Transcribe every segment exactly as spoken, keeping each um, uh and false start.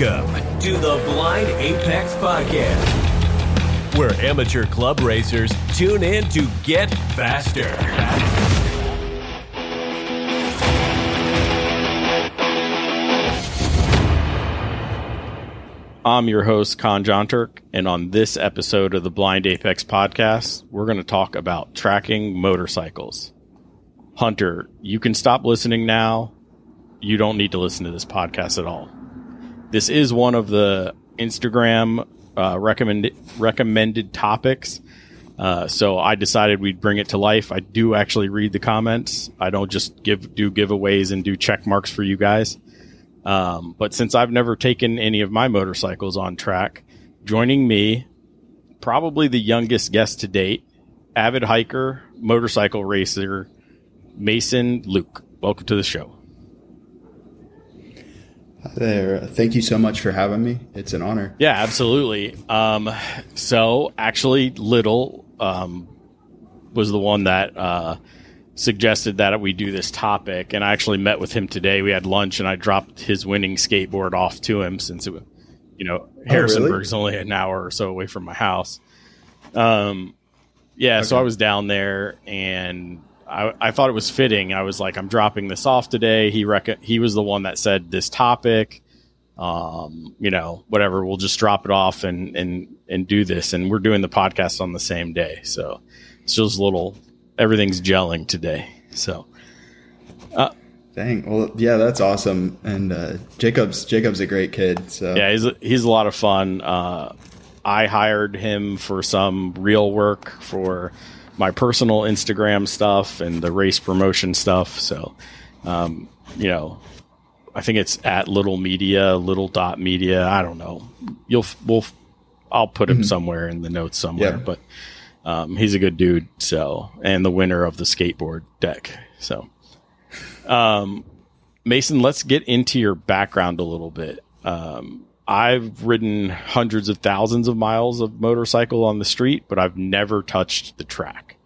Welcome to the Blind Apex Podcast, where amateur club racers tune in to get faster. I'm your host, Con Jonturk, and on this episode of the Blind Apex Podcast, we're going to talk about tracking motorcycles. Hunter, you can stop listening now. You don't need to listen to this podcast at all. This is one of the Instagram uh, recommend, recommended topics, uh, so I decided we'd bring it to life. I do actually read the comments. I don't just give do giveaways and do check marks for you guys. Um, but since I've never taken any of my motorcycles on track, joining me, probably the youngest guest to date, avid hiker, motorcycle racer, Mason Leuck. Welcome to the show. Hi there. Thank you so much for having me. It's an honor. Yeah, absolutely. Um, so actually Little um, was the one that uh, suggested that we do this topic. And I actually met with him today. We had lunch and I dropped his winning skateboard off to him since, it, you know, Harrisonburg's oh, really? only an hour or so away from my house. Um, yeah, okay. So I was down there and I, I thought it was fitting. I was like, I'm dropping this off today. He rec- he was the one that said this topic, um, you know, whatever. We'll just drop it off and, and, and do this. And we're doing the podcast on the same day. So it's just a little, everything's gelling today. So, uh, dang. Well, yeah, that's awesome. And, uh, Jacob's, Jacob's a great kid. So yeah, he's a, he's a lot of fun. Uh, I hired him for some real work for my personal Instagram stuff and the race promotion stuff. So, um, you know, I think it's at little media, little dot media. I don't know. You'll, we'll, I'll put him mm-hmm. somewhere in the notes somewhere, yeah. but, um, he's a good dude. So, and the winner of the skateboard deck. So, um, Mason, let's get into your background a little bit. Um, I've ridden hundreds of thousands of miles of motorcycle on the street, but I've never touched the track.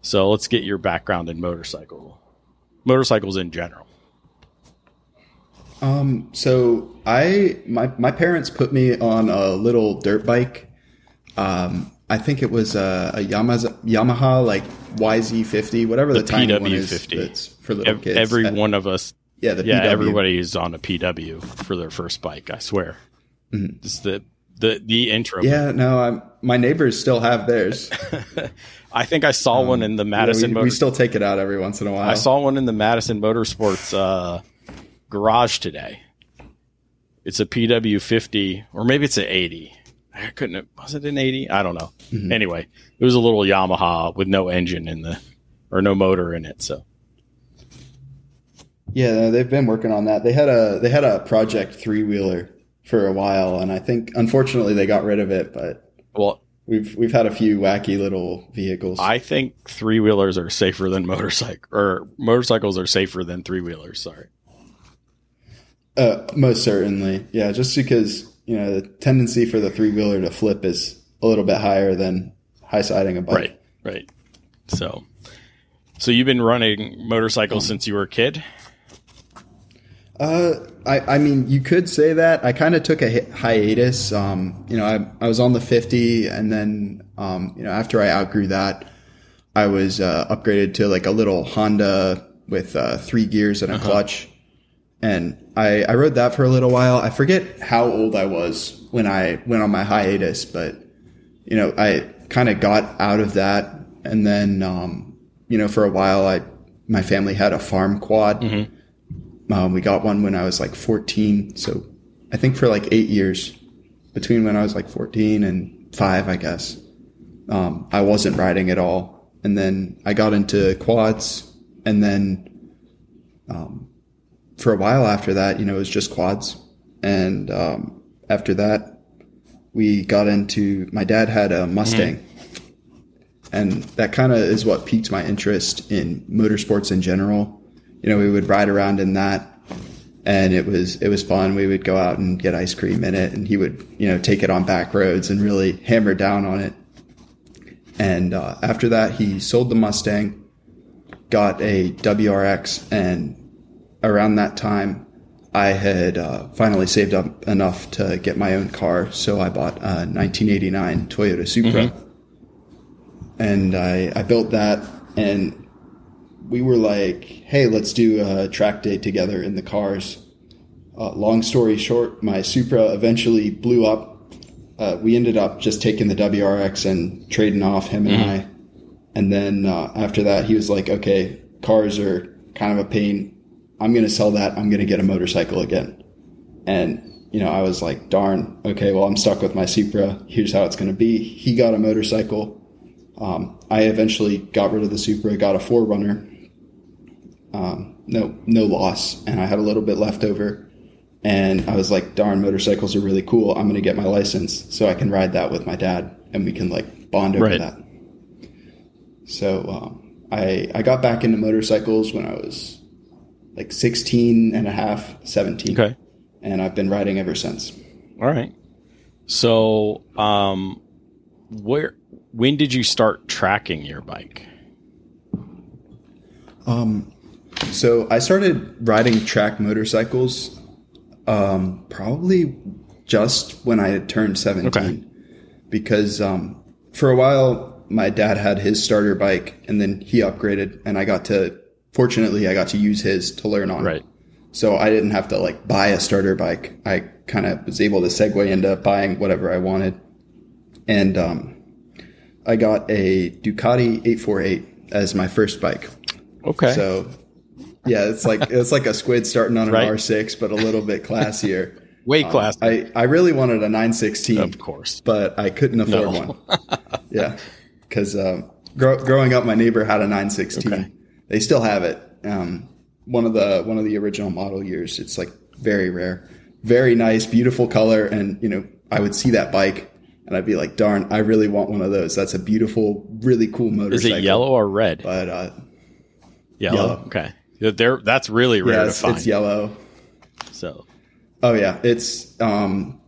So let's get your background in motorcycle, motorcycles in general. Um, so I, my, my parents put me on a little dirt bike. Um, I think it was a, a Yamaha, Yamaha, like Y Z fifty, whatever the, the tiny P W one is. fifty. That's for little e- kids. Every I, one of us. Yeah. The yeah. P W. Everybody is on a P W for their first bike. I swear. Mm-hmm. It's the, the, the intro. Yeah, no, I'm, my neighbors still have theirs. I think I saw um, one in the Madison. Yeah, we, Motor- we still take it out every once in a while. I saw one in the Madison Motorsports uh, garage today. It's a P W fifty or maybe it's an eighty. I couldn't have, was it an eighty? I don't know. Mm-hmm. Anyway, it was a little Yamaha with no engine in the, or no motor in it. So. Yeah, they've been working on that. They had a they had a project three wheeler for a while, and I think unfortunately they got rid of it. But well, we've we've had a few wacky little vehicles. I think three wheelers are safer than motorcycle, or motorcycles are safer than three wheelers. Sorry. Uh, most certainly, yeah. Just because you know the tendency for the three wheeler to flip is a little bit higher than high siding a bike. Right, right. So, so you've been running motorcycles mm. since you were a kid. Uh, I, I mean, you could say that. I kind of took a hi- hiatus. Um, you know, I, I was on the fifty and then, um, you know, after I outgrew that, I was, uh, upgraded to like a little Honda with, uh, three gears and a uh-huh. clutch. And I, I rode that for a little while. I forget how old I was when I went on my hiatus, but, you know, I kind of got out of that. And then, um, you know, for a while, I, my family had a farm quad. Mm-hmm. Um, we got one when I was like fourteen. So I think for like eight years between when I was like fourteen and five, I guess, um, I wasn't riding at all. And then I got into quads and then, um, for a while after that, you know, it was just quads. And, um, after that we got into, my dad had a Mustang mm-hmm. and that kind of is what piqued my interest in motorsports in general. You know, we would ride around in that and it was, it was fun. We would go out and get ice cream in it and he would, you know, take it on back roads and really hammer down on it. And, uh, after that, he sold the Mustang, got a W R X. And around that time, I had uh, finally saved up enough to get my own car, so I bought a nineteen eighty-nine Toyota Supra. Mm-hmm. And I, I built that, and we were like, hey, let's do a track day together in the cars. Uh, long story short, my Supra eventually blew up. Uh, we ended up just taking the W R X and trading off, him and mm-hmm. I. And then uh, after that, he was like, okay, cars are kind of a pain. I'm going to sell that. I'm going to get a motorcycle again. And, you know, I was like, darn, okay, well, I'm stuck with my Supra. Here's how it's going to be. He got a motorcycle. Um, I eventually got rid of the Supra, got a four runner. Um, no, no loss. And I had a little bit left over. And I was like, darn, motorcycles are really cool. I'm going to get my license so I can ride that with my dad and we can like bond over right. that. So, um, I, I got back into motorcycles when I was like sixteen and a half, seventeen. Okay. And I've been riding ever since. All right. So, um, where, when did you start tracking your bike? Um, so I started riding track motorcycles, um, probably just when I had turned seventeen. Okay. Because, um, for a while my dad had his starter bike and then he upgraded and I got to, fortunately, I got to use his to learn on. Right. So I didn't have to like buy a starter bike. I kind of was able to segue into buying whatever I wanted. And um, I got a Ducati eight forty-eight as my first bike. Okay. So yeah, it's like it's like a squid starting on an right. R six, but a little bit classier. Way classier. Um, I, I really wanted a nine sixteen. Of course. But I couldn't afford no. one. Yeah. Because uh, gro- growing up, my neighbor had a nine sixteen. Okay. They still have it. Um, one of the one of the original model years. It's like very rare, very nice, beautiful color. And you know, I would see that bike, and I'd be like, "Darn, I really want one of those." That's a beautiful, really cool motorcycle. Is it yellow or red? But uh, yellow. yellow. Okay, there. That's really rare yes, to find. It's yellow. So, oh yeah, it's. Um,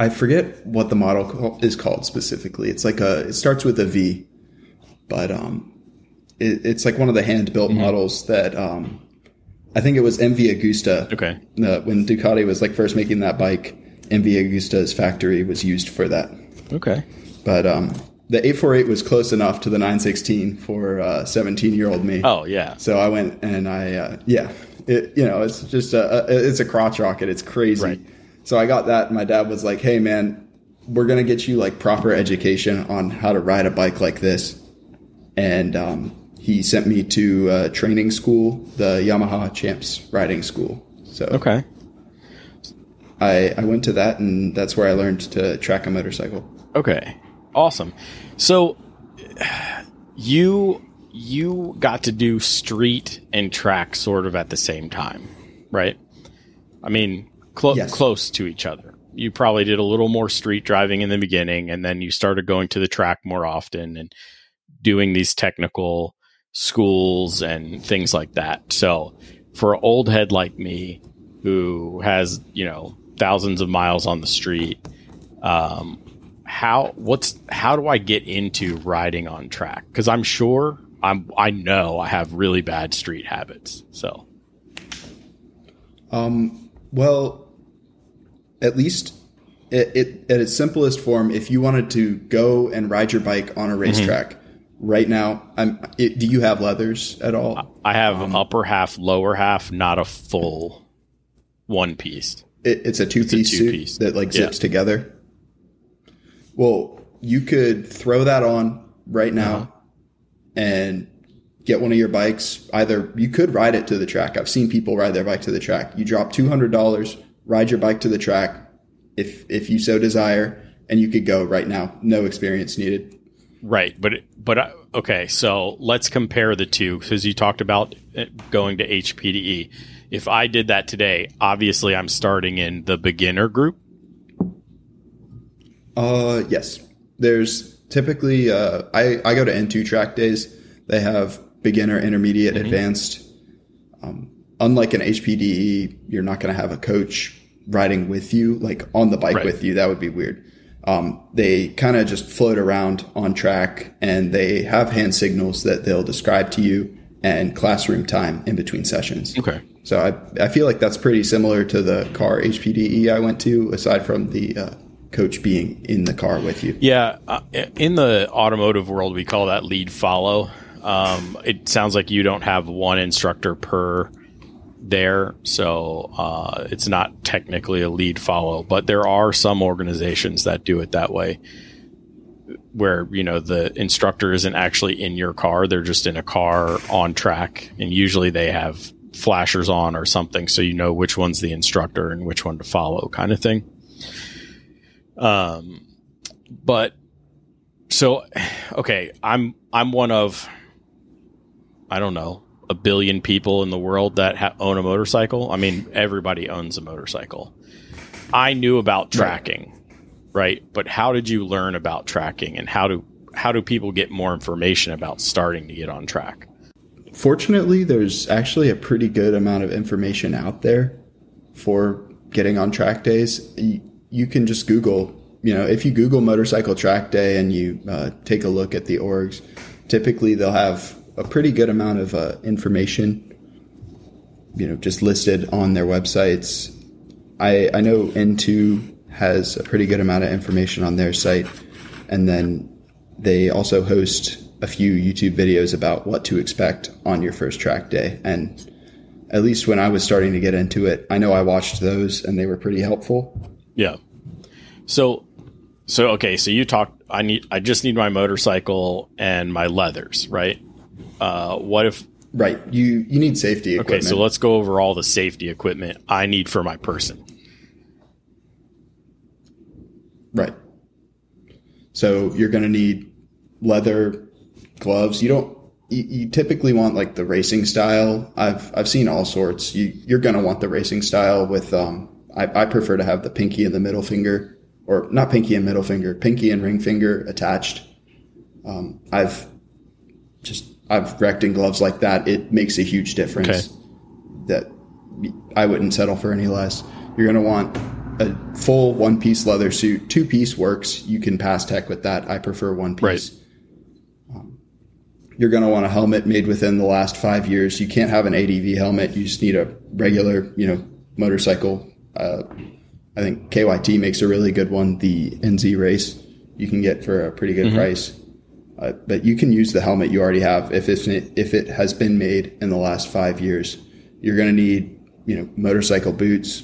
I forget what the model is called specifically. It's like a. It starts with a V, but um. It's like one of the hand-built mm-hmm. models that um, I think it was M V Agusta. Okay. Uh, when Ducati was like first making that bike, M V Agusta's factory was used for that. Okay. But um, the eight forty-eight was close enough to the nine sixteen for uh, seventeen-year-old me. Oh yeah. So I went and I uh, yeah, it, you know, it's just a, a it's a crotch rocket. It's crazy. Right. So I got that, and my dad was like, "Hey man, we're gonna get you like proper education on how to ride a bike like this," and um. He sent me to uh, training school, the Yamaha Champs Riding School. So okay, I I went to that, and that's where I learned to track a motorcycle. Okay, awesome. So you you got to do street and track sort of at the same time, right? I mean, clo- yes. close to each other. You probably did a little more street driving in the beginning, and then you started going to the track more often and doing these technical schools and things like that. So for an old head like me who has, you know, thousands of miles on the street, um, how, what's, how do I get into riding on track? Cause I'm sure I'm, I know I have really bad street habits. So, um, well, at least it, it at its simplest form, if you wanted to go and ride your bike on a racetrack, mm-hmm. right now, I'm. It, do you have leathers at all? I have um, an upper half, lower half, not a full one piece. It, it's a two-piece it's a two suit piece. That like zips yeah. together. Well, you could throw that on right now uh-huh. and get one of your bikes. Either you could ride it to the track. I've seen people ride their bike to the track. You drop two hundred dollars, ride your bike to the track, if if you so desire, and you could go right now. No experience needed. Right, but but okay, so let's compare the two because you talked about going to H P D E. If I did that today, obviously I'm starting in the beginner group. Uh, yes. There's typically uh, I I go to N two track days. They have beginner, intermediate, mm-hmm. advanced. Um, unlike an H P D E, you're not going to have a coach riding with you, like on the bike right. with you. That would be weird. Um, they kind of just float around on track and they have hand signals that they'll describe to you and classroom time in between sessions. Okay. So I I feel like that's pretty similar to the car H P D E I went to, aside from the uh, coach being in the car with you. Yeah. Uh, in the automotive world, we call that lead follow. Um, it sounds like you don't have one instructor per there. So uh, it's not technically a lead follow, but there are some organizations that do it that way, where, you know, the instructor isn't actually in your car. They're just in a car on track. And usually they have flashers on or something, so you know which one's the instructor and which one to follow, kind of thing. Um, but so, okay, I'm, I'm one of, I don't know, a billion people in the world that ha- own a motorcycle. I mean, everybody owns a motorcycle. I knew about tracking. Right. Right, but how did you learn about tracking, and how do how do people get more information about starting to get on track? Fortunately, there's actually a pretty good amount of information out there for getting on track days. You, you can just Google, you know, if you Google motorcycle track day and you uh, take a look at the orgs, typically they'll have a pretty good amount of uh, information, you know, just listed on their websites. I I know N two has a pretty good amount of information on their site. And then they also host a few YouTube videos about what to expect on your first track day. And at least when I was starting to get into it, I know I watched those and they were pretty helpful. Yeah. So, so, okay. So you talked, I need, I just need my motorcycle and my leathers, right? Uh, what if, right. You, you need safety equipment. Okay. So let's go over all the safety equipment I need for my person. Right. So you're going to need leather gloves. You don't, you, you typically want like the racing style. I've, I've seen all sorts. You, you're going to want the racing style with, um, I, I prefer to have the pinky and the middle finger, or not pinky and middle finger, pinky and ring finger attached. Um, I've just, I've wrecked in gloves like that. It makes a huge difference. Okay. That I wouldn't settle for any less. You're going to want a full one-piece leather suit. Two-piece works. You can pass tech with that. I prefer one-piece. Right. Um, you're going to want a helmet made within the last five years. You can't have an A D V helmet. You just need a regular, you know, motorcycle. Uh, I think K Y T makes a really good one. The N Z race you can get for a pretty good mm-hmm. price. Uh, but you can use the helmet you already have if it's, if it has been made in the last five years. You're going to need, you know, motorcycle boots,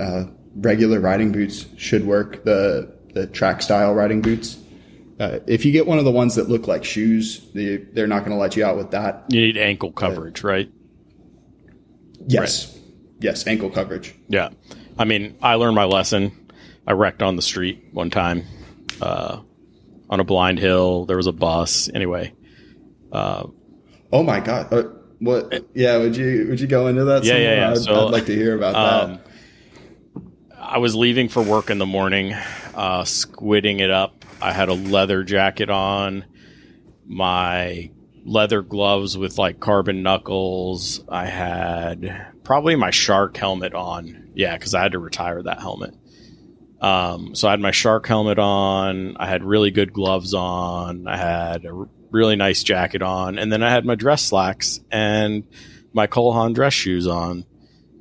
uh, regular riding boots should work, the the track style riding boots. Uh, if you get one of the ones that look like shoes, they, they're not going to let you out with that. You need ankle coverage, uh, right? Yes. Right. Yes, ankle coverage. Yeah. I mean, I learned my lesson. I wrecked on the street one time uh, on a blind hill. There was a bus. Anyway. Uh, oh, my God. Uh, what? Yeah, would you would you go into that? Yeah, yeah, yeah. I'd, so, I'd like to hear about um, that. I was leaving for work in the morning, uh, squidding it up. I had a leather jacket on, my leather gloves with like carbon knuckles. I had probably my Shark helmet on. Yeah, because I had to retire that helmet. Um, so I had my Shark helmet on. I had really good gloves on. I had a r- really nice jacket on. And then I had my dress slacks and my Cole Haan dress shoes on.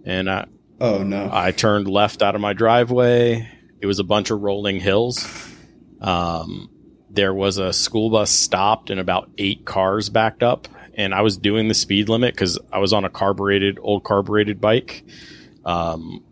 And I... Oh, no. I turned left out of my driveway. It was a bunch of rolling hills. Um, there was a school bus stopped and about eight cars backed up. And I was doing the speed limit because I was on a carbureted, old carbureted bike. Um,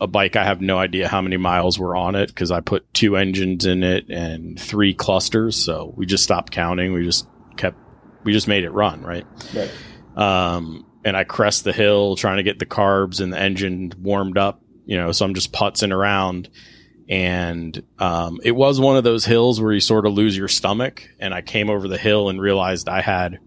a bike I have no idea how many miles were on it because I put two engines in it and three clusters. So we just stopped counting. We just kept, we just made it run, right? Right. Um, And I crest the hill trying to get the carbs and the engine warmed up, you know, so I'm just putzing around. And um, it was one of those hills where you sort of lose your stomach. And I came over the hill and realized I had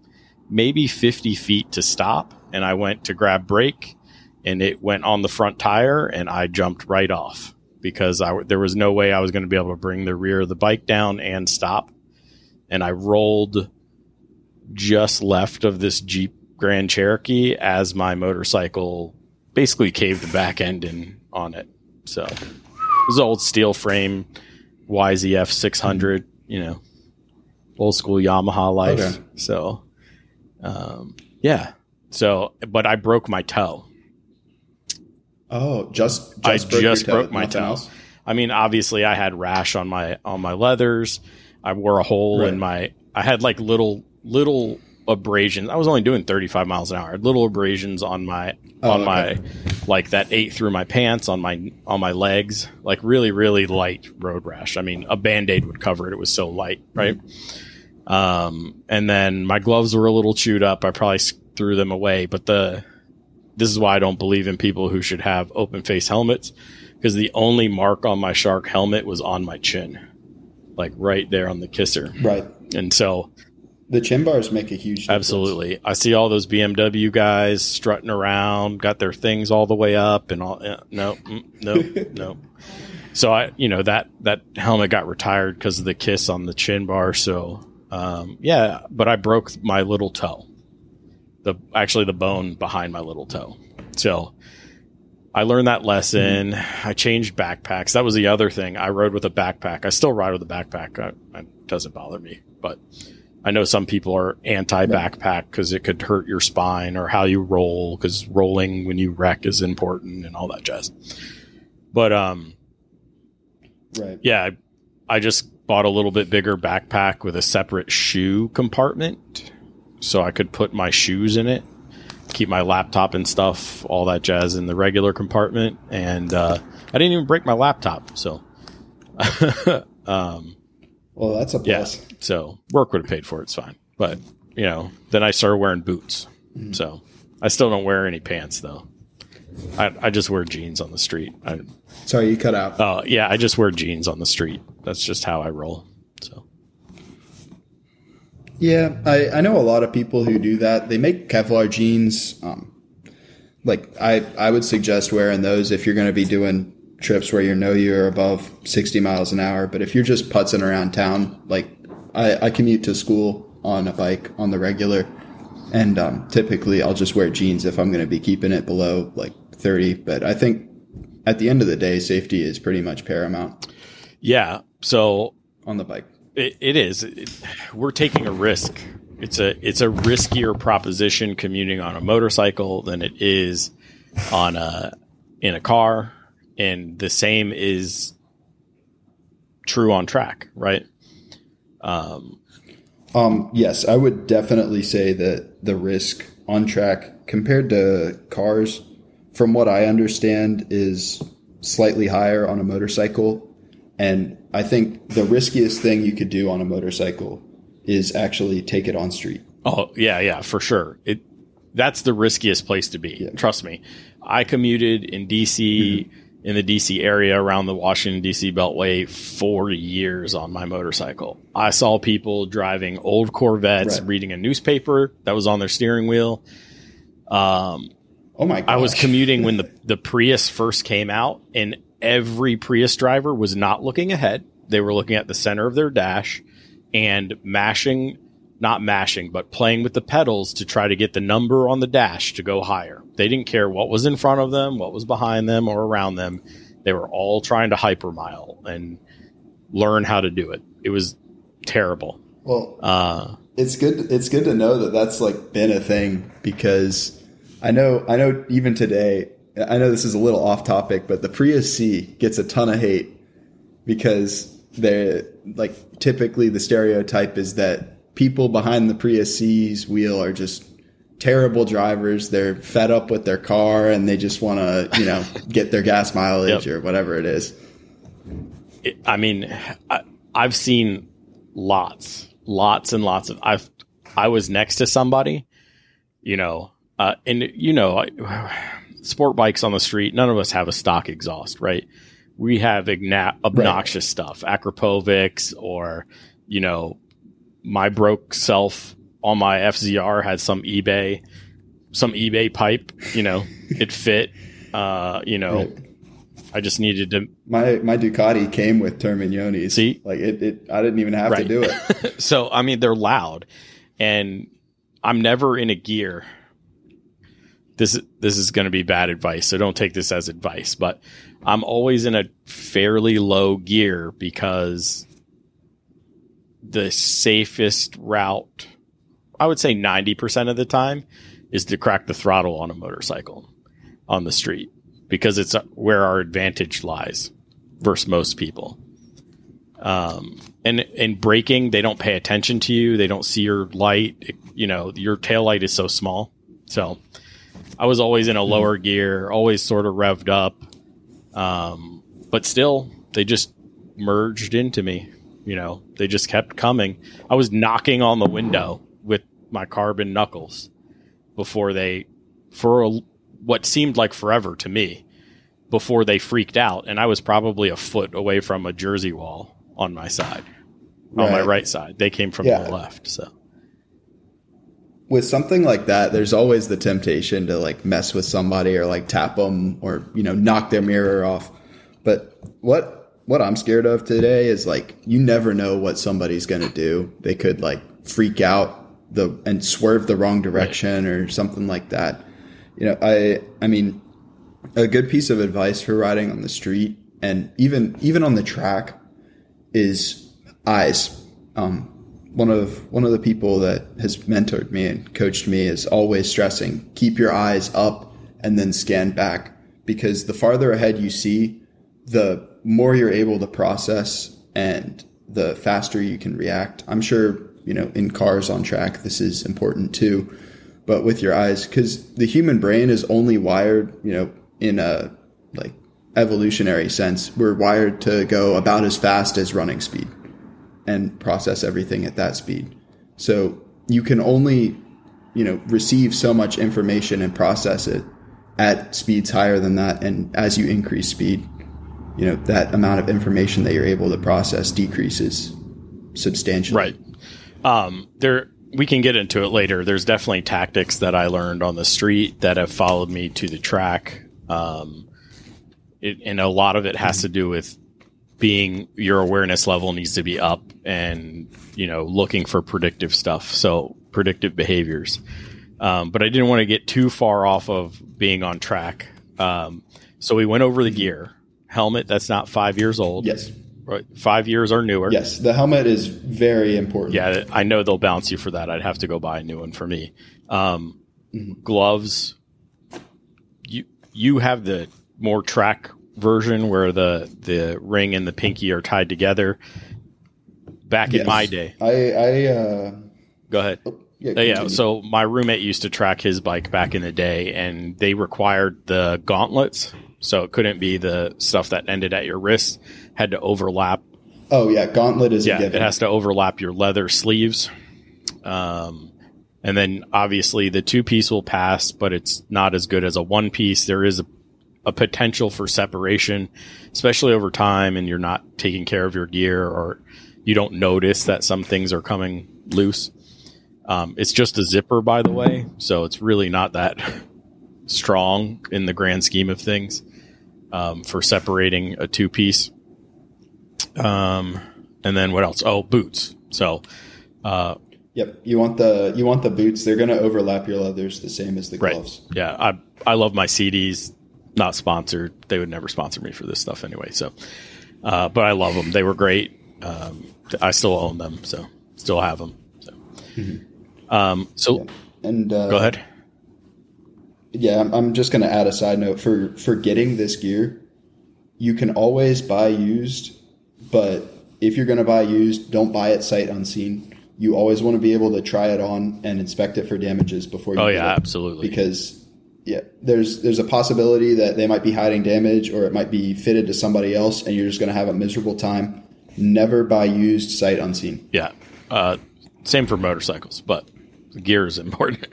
maybe fifty feet to stop. And I went to grab brake and it went on the front tire and I jumped right off because I, there was no way I was going to be able to bring the rear of the bike down and stop. And I rolled just left of this Jeep Grand Cherokee as my motorcycle basically caved the back end in on it. So it was an old steel frame Y Z F six hundred, you know, old school Yamaha life. Okay. So um Yeah. So, but I broke my toe. Oh, just, just I broke just broke my toe. Else? I mean, obviously I had rash on my, on my leathers. I wore a hole right. in my, I had like little, little abrasions. I was only doing thirty-five miles an hour, little abrasions on my, oh, on okay. my, like that ate through my pants, on my, on my legs, like really, really light road rash. I mean, a Band-Aid would cover it. It was so light. Right. Mm-hmm. Um, and then my gloves were a little chewed up. I probably threw them away, but the, this is why I don't believe in people who should have open face helmets, because the only mark on my Shark helmet was on my chin, like right there on the kisser. Right. And so the chin bars make a huge difference. Absolutely. I see all those B M W guys strutting around, got their things all the way up and all. Uh, no, no, no. So I, you know, that, that helmet got retired because of the kiss on the chin bar. So, um, yeah, but I broke my little toe. The, actually the bone behind my little toe. So I learned that lesson. Mm-hmm. I changed backpacks. That was the other thing. I rode with a backpack. I still ride with a backpack. I, it doesn't bother me, but I know some people are anti-backpack because it could hurt your spine or how you roll, because rolling when you wreck is important and all that jazz. But um, right. yeah, I, I just bought a little bit bigger backpack with a separate shoe compartment, so I could put my shoes in it, keep my laptop and stuff, all that jazz, in the regular compartment. And uh, I didn't even break my laptop. So, um, well, that's a plus. Yeah, so work would have paid for it. It's fine. But, you know, then I started wearing boots. Mm-hmm. So I still don't wear any pants, though. I, I just wear jeans on the street. I, Sorry, you cut out. Uh, yeah, I just wear jeans on the street. That's just how I roll. So. Yeah, I, I know a lot of people who do that. They make Kevlar jeans. Um, like I, I would suggest wearing those if you're going to be doing trips where you know you're above sixty miles an hour. But if you're just putzing around town, like I, I commute to school on a bike on the regular, and um, typically I'll just wear jeans if I'm going to be keeping it below like thirty. But I think at the end of the day, safety is pretty much paramount. Yeah. So on the bike. It, it is. It, we're taking a risk. It's a it's a riskier proposition commuting on a motorcycle than it is on a in a car, and the same is true on track, right? Um, um, yes, I would definitely say that the risk on track compared to cars, from what I understand, is slightly higher on a motorcycle. And I think the riskiest thing you could do on a motorcycle is actually take it on street. Oh, yeah, yeah, for sure. It That's the riskiest place to be. Yeah. Trust me. I commuted in D C, mm-hmm. in the D C area around the Washington D C beltway for years on my motorcycle. I saw people driving old Corvettes, right. reading a newspaper that was on their steering wheel. Um, oh, my God. I was commuting when the, the Prius first came out, and every Prius driver was not looking ahead. They were looking at the center of their dash and mashing, not mashing, but playing with the pedals to try to get the number on the dash to go higher. They didn't care what was in front of them, what was behind them or around them. They were all trying to hypermile and learn how to do it. It was terrible. Well, uh, it's good. It's good to know that that's like been a thing, because I know, I know even today, I know this is a little off topic, but the Prius C gets a ton of hate because they're like, typically the stereotype is that people behind the Prius C's wheel are just terrible drivers. They're fed up with their car and they just want to, you know, get their gas mileage yep. or whatever it is. It, I mean, I, I've seen lots, lots and lots of, I've, I was next to somebody, you know, uh, and you know, I, sport bikes on the street, none of us have a stock exhaust, right? We have igna- obnoxious right. stuff, Acropovics, or, you know, my broke self on my F Z R had some eBay, some eBay pipe, you know, it fit, uh, you know, right. I just needed to. My, my Ducati came with Termignonis. See, like it, it I didn't even have right. to do it. So, I mean, they're loud and I'm never in a gear. This, this is going to be bad advice, so don't take this as advice, but I'm always in a fairly low gear because the safest route, I would say ninety percent of the time, is to crack the throttle on a motorcycle on the street, because it's where our advantage lies versus most people. Um, and in braking, they don't pay attention to you. They don't see your light. It, you know, your taillight is so small. So I was always in a lower gear, always sort of revved up. Um, but still, they just merged into me. You know, they just kept coming. I was knocking on the window with my carbon knuckles before they, for a, what seemed like forever to me, before they freaked out. And I was probably a foot away from a Jersey wall on my side, right. on my right side. They came from yeah. the left. So with something like that, there's always the temptation to like mess with somebody or like tap them or, you know, knock their mirror off. But what, what I'm scared of today is like, you never know what somebody's going to do. They could like freak out the and swerve the wrong direction or something like that. You know, I, I mean, a good piece of advice for riding on the street and even, even on the track is eyes. Um, one of, one of the people that has mentored me and coached me is always stressing, keep your eyes up and then scan back, because the farther ahead you see, the more you're able to process and the faster you can react. I'm sure, you know, in cars on track, this is important too, but with your eyes, because the human brain is only wired, you know, in a like evolutionary sense, we're wired to go about as fast as running speed and process everything at that speed. So you can only, you know, receive so much information and process it at speeds higher than that. And as you increase speed, you know, that amount of information that you're able to process decreases substantially. Right. Um, there, we can get into it later. There's definitely tactics that I learned on the street that have followed me to the track. Um, it, and a lot of it has to do with being, your awareness level needs to be up and, you know, looking for predictive stuff. So predictive behaviors. Um, but I didn't want to get too far off of being on track. Um, so we went over the gear. Helmet that's not five years old. Yes. Right. Five years or newer. Yes. The helmet is very important. Yeah. I know they'll bounce you for that. I'd have to go buy a new one for me. Um, mm-hmm. Gloves. You, you have the more track version where the, the ring and the pinky are tied together. Back yes. in my day. I, I, uh, go ahead. Oh, yeah. yeah so my roommate used to track his bike back in the day, and they required the gauntlets. So it couldn't be the stuff that ended at your wrist, had to overlap. Oh, yeah. Gauntlet is yeah, a given. It has to overlap your leather sleeves. Um, and then, obviously, the two-piece will pass, but it's not as good as a one-piece. There is a, a potential for separation, especially over time, and you're not taking care of your gear or you don't notice that some things are coming loose. Um, it's just a zipper, by the way, so it's really not that strong in the grand scheme of things. Um, for separating a two piece. Um, and then what else? Oh, boots. So, uh, yep. You want the, you want the boots. They're going to overlap your leathers the same as the gloves. Right. Yeah. I, I love my C Ds, not sponsored. They would never sponsor me for this stuff anyway. So, uh, but I love them. They were great. Um, I still own them. So still have them. So, mm-hmm. um, so yeah. and, uh, go ahead. Yeah, I'm just going to add a side note for, for getting this gear. You can always buy used, but if you're going to buy used, don't buy it sight unseen. You always want to be able to try it on and inspect it for damages before you Oh, yeah, absolutely. Because yeah, there's there's a possibility that they might be hiding damage, or it might be fitted to somebody else, and you're just going to have a miserable time. Never buy used sight unseen. Yeah, uh, same for motorcycles, but the gear is important.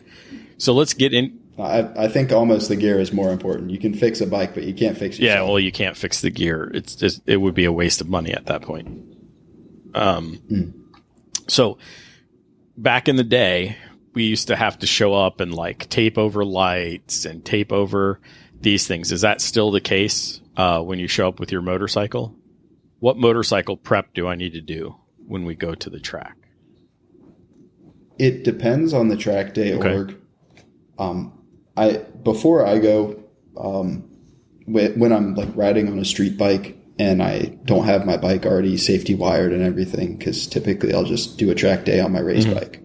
So let's get in. I, I think almost the gear is more important. You can fix a bike, but you can't fix yourself. Yeah, well, you can't fix the gear. It's just, it would be a waste of money at that point. Um, mm. So back in the day, we used to have to show up and like tape over lights and tape over these things. Is that still the case uh, when you show up with your motorcycle? What motorcycle prep do I need to do when we go to the track? It depends on the track day okay. org. Um, I, before I go, um, wh- when I'm like riding on a street bike and I don't have my bike already safety wired and everything, cause typically I'll just do a track day on my race mm-hmm. bike.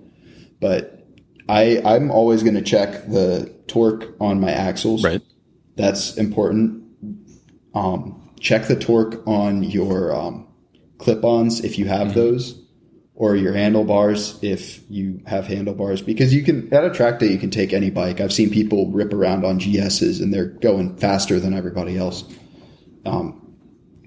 But I, I'm always going to check the torque on my axles. Right. That's important. Um, check the torque on your um, clip-ons if you have mm-hmm. those, or your handlebars if you have handlebars, because you can, at a track day, you can take any bike. I've seen people rip around on G S's and they're going faster than everybody else. Um,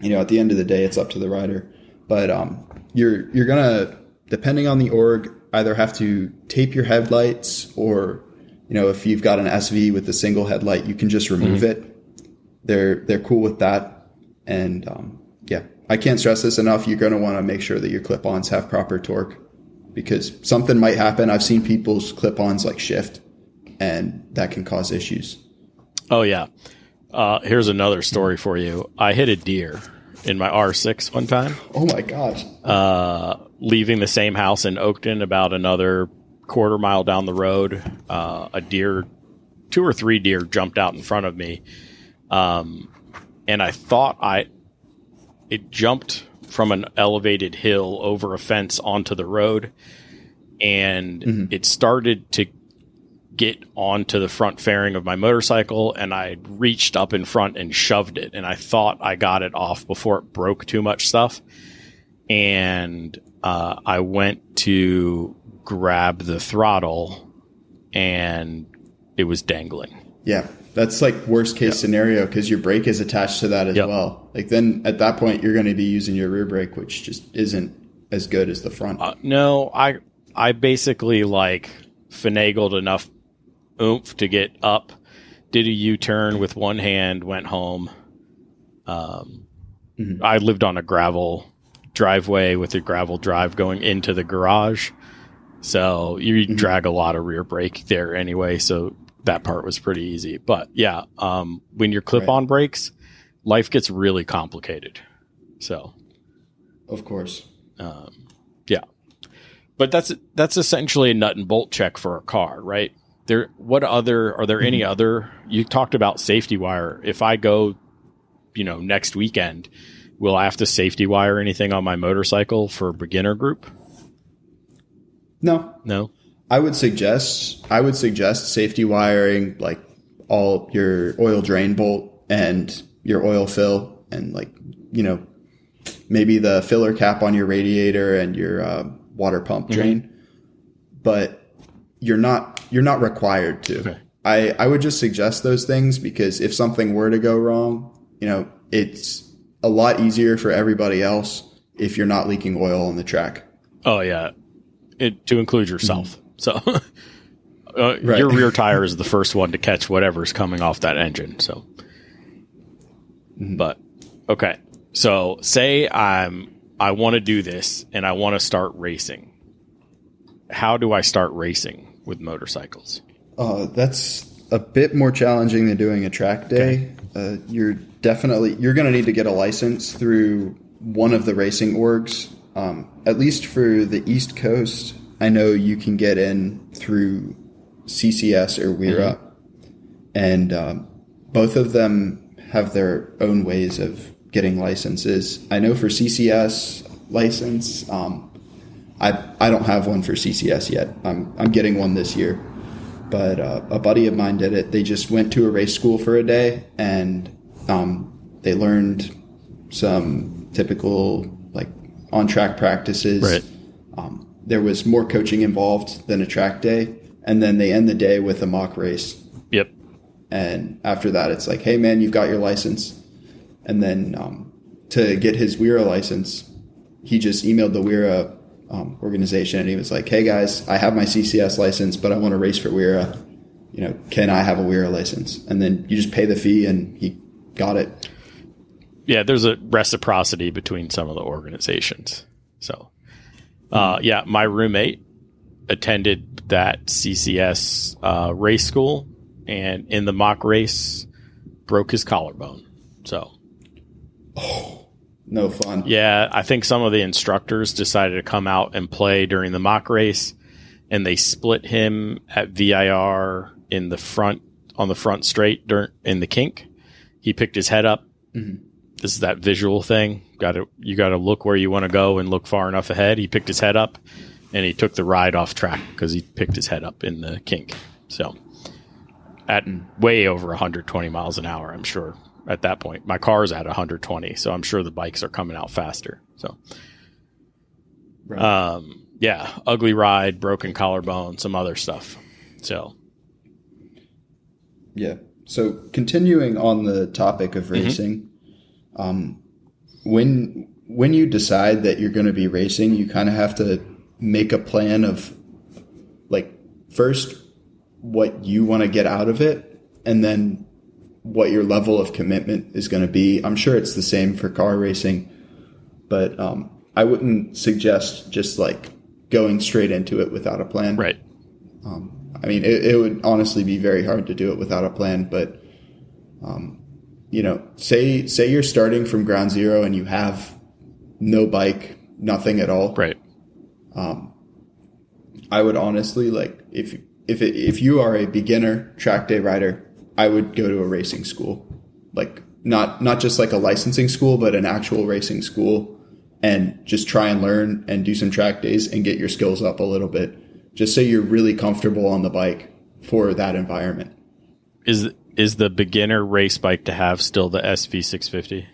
you know, at the end of the day, it's up to the rider, but um, you're, you're going to, depending on the org, either have to tape your headlights, or, you know, if you've got an S V with a single headlight, you can just remove mm-hmm. it. They're, they're cool with that. And um, yeah, I can't stress this enough. You're going to want to make sure that your clip-ons have proper torque, because something might happen. I've seen people's clip-ons like shift, and that can cause issues. Oh yeah. Uh, here's another story for you. I hit a deer in my R six one time. Oh my gosh. Uh, leaving the same house in Oakton, about another quarter mile down the road, uh, a deer, two or three deer jumped out in front of me. Um, and I thought I, it jumped from an elevated hill over a fence onto the road, and mm-hmm. it started to get onto the front fairing of my motorcycle, and I reached up in front and shoved it, and I thought I got it off before it broke too much stuff. And uh, I went to grab the throttle, and it was dangling. Yeah. That's like worst case yep. scenario, because your brake is attached to that as yep. well. Like then at that point, you're going to be using your rear brake, which just isn't as good as the front. Uh, no, I I basically like finagled enough oomph to get up, did a U-turn with one hand, went home. Um, mm-hmm. I lived on a gravel driveway with a gravel drive going into the garage. So you mm-hmm. drag a lot of rear brake there anyway, so that part was pretty easy. But yeah, um, when your clip-on right. breaks, life gets really complicated. So, of course, um, yeah. But that's that's essentially a nut and bolt check for a car, right? There, what other are there? Mm-hmm. Any other? You talked about safety wire. If I go, you know, next weekend, will I have to safety wire anything on my motorcycle for beginner group? No, no. I would suggest I would suggest safety wiring like all your oil drain bolt and your oil fill, and like, you know, maybe the filler cap on your radiator and your uh, water pump drain. Mm-hmm. But you're not you're not required to. Okay. I, I would just suggest those things, because if something were to go wrong, you know, it's a lot easier for everybody else if you're not leaking oil on the track. Oh yeah, it, to include yourself. Mm-hmm. So uh, right. your rear tire is the first one to catch whatever's coming off that engine. So, but okay. So say I'm, I want to do this and I want to start racing. How do I start racing with motorcycles? Uh, that's a bit more challenging than doing a track day. Okay. Uh, you're definitely, you're going to need to get a license through one of the racing orgs. Um, at least for the East Coast, I know you can get in through C C S or Wera, mm-hmm. and um, both of them have their own ways of getting licenses. I know for C C S license, um, I I don't have one for C C S yet. I'm I'm getting one this year, but uh, a buddy of mine did it. They just went to a race school for a day, and um, they learned some typical like on track practices. Right. Um, There was more coaching involved than a track day. And then they end the day with a mock race. Yep. And after that, it's like, hey, man, you've got your license. And then um, to get his W I R A license, he just emailed the W I R A um, organization. And he was like, hey, guys, I have my C C S license, but I want to race for W I R A. You know, can I have a W I R A license? And then you just pay the fee, and he got it. Yeah, there's a reciprocity between some of the organizations. So. Uh, yeah, my roommate attended that C C S uh, race school, and in the mock race, broke his collarbone. So, oh, no fun. Yeah, I think some of the instructors decided to come out and play during the mock race, and they split him at V I R in the front on the front straight during, in the kink. He picked his head up. Mm-hmm. This is that visual thing. Got to, you got to look where you want to go and look far enough ahead. He picked his head up, and he took the ride off track because he picked his head up in the kink. So at way over one hundred twenty miles an hour, I'm sure at that point, my car's at one hundred twenty. So I'm sure the bikes are coming out faster. So, right. um, yeah, ugly ride, broken collarbone, some other stuff. So, yeah. So continuing on the topic of racing, mm-hmm. um, when, when you decide that you're going to be racing, you kind of have to make a plan of like first what you want to get out of it and then what your level of commitment is going to be. I'm sure it's the same for car racing, but, um, I wouldn't suggest just like going straight into it without a plan. Right. Um, I mean, it, it would honestly be very hard to do it without a plan, but, um, you know, say, say you're starting from ground zero and you have no bike, nothing at all. Right. Um, I would honestly like, if, if, it, if you are a beginner track day rider, I would go to a racing school, like not, not just like a licensing school, but an actual racing school, and just try and learn and do some track days and get your skills up a little bit. Just so you're really comfortable on the bike for that environment. Is is the beginner race bike to have still the S V six fifty?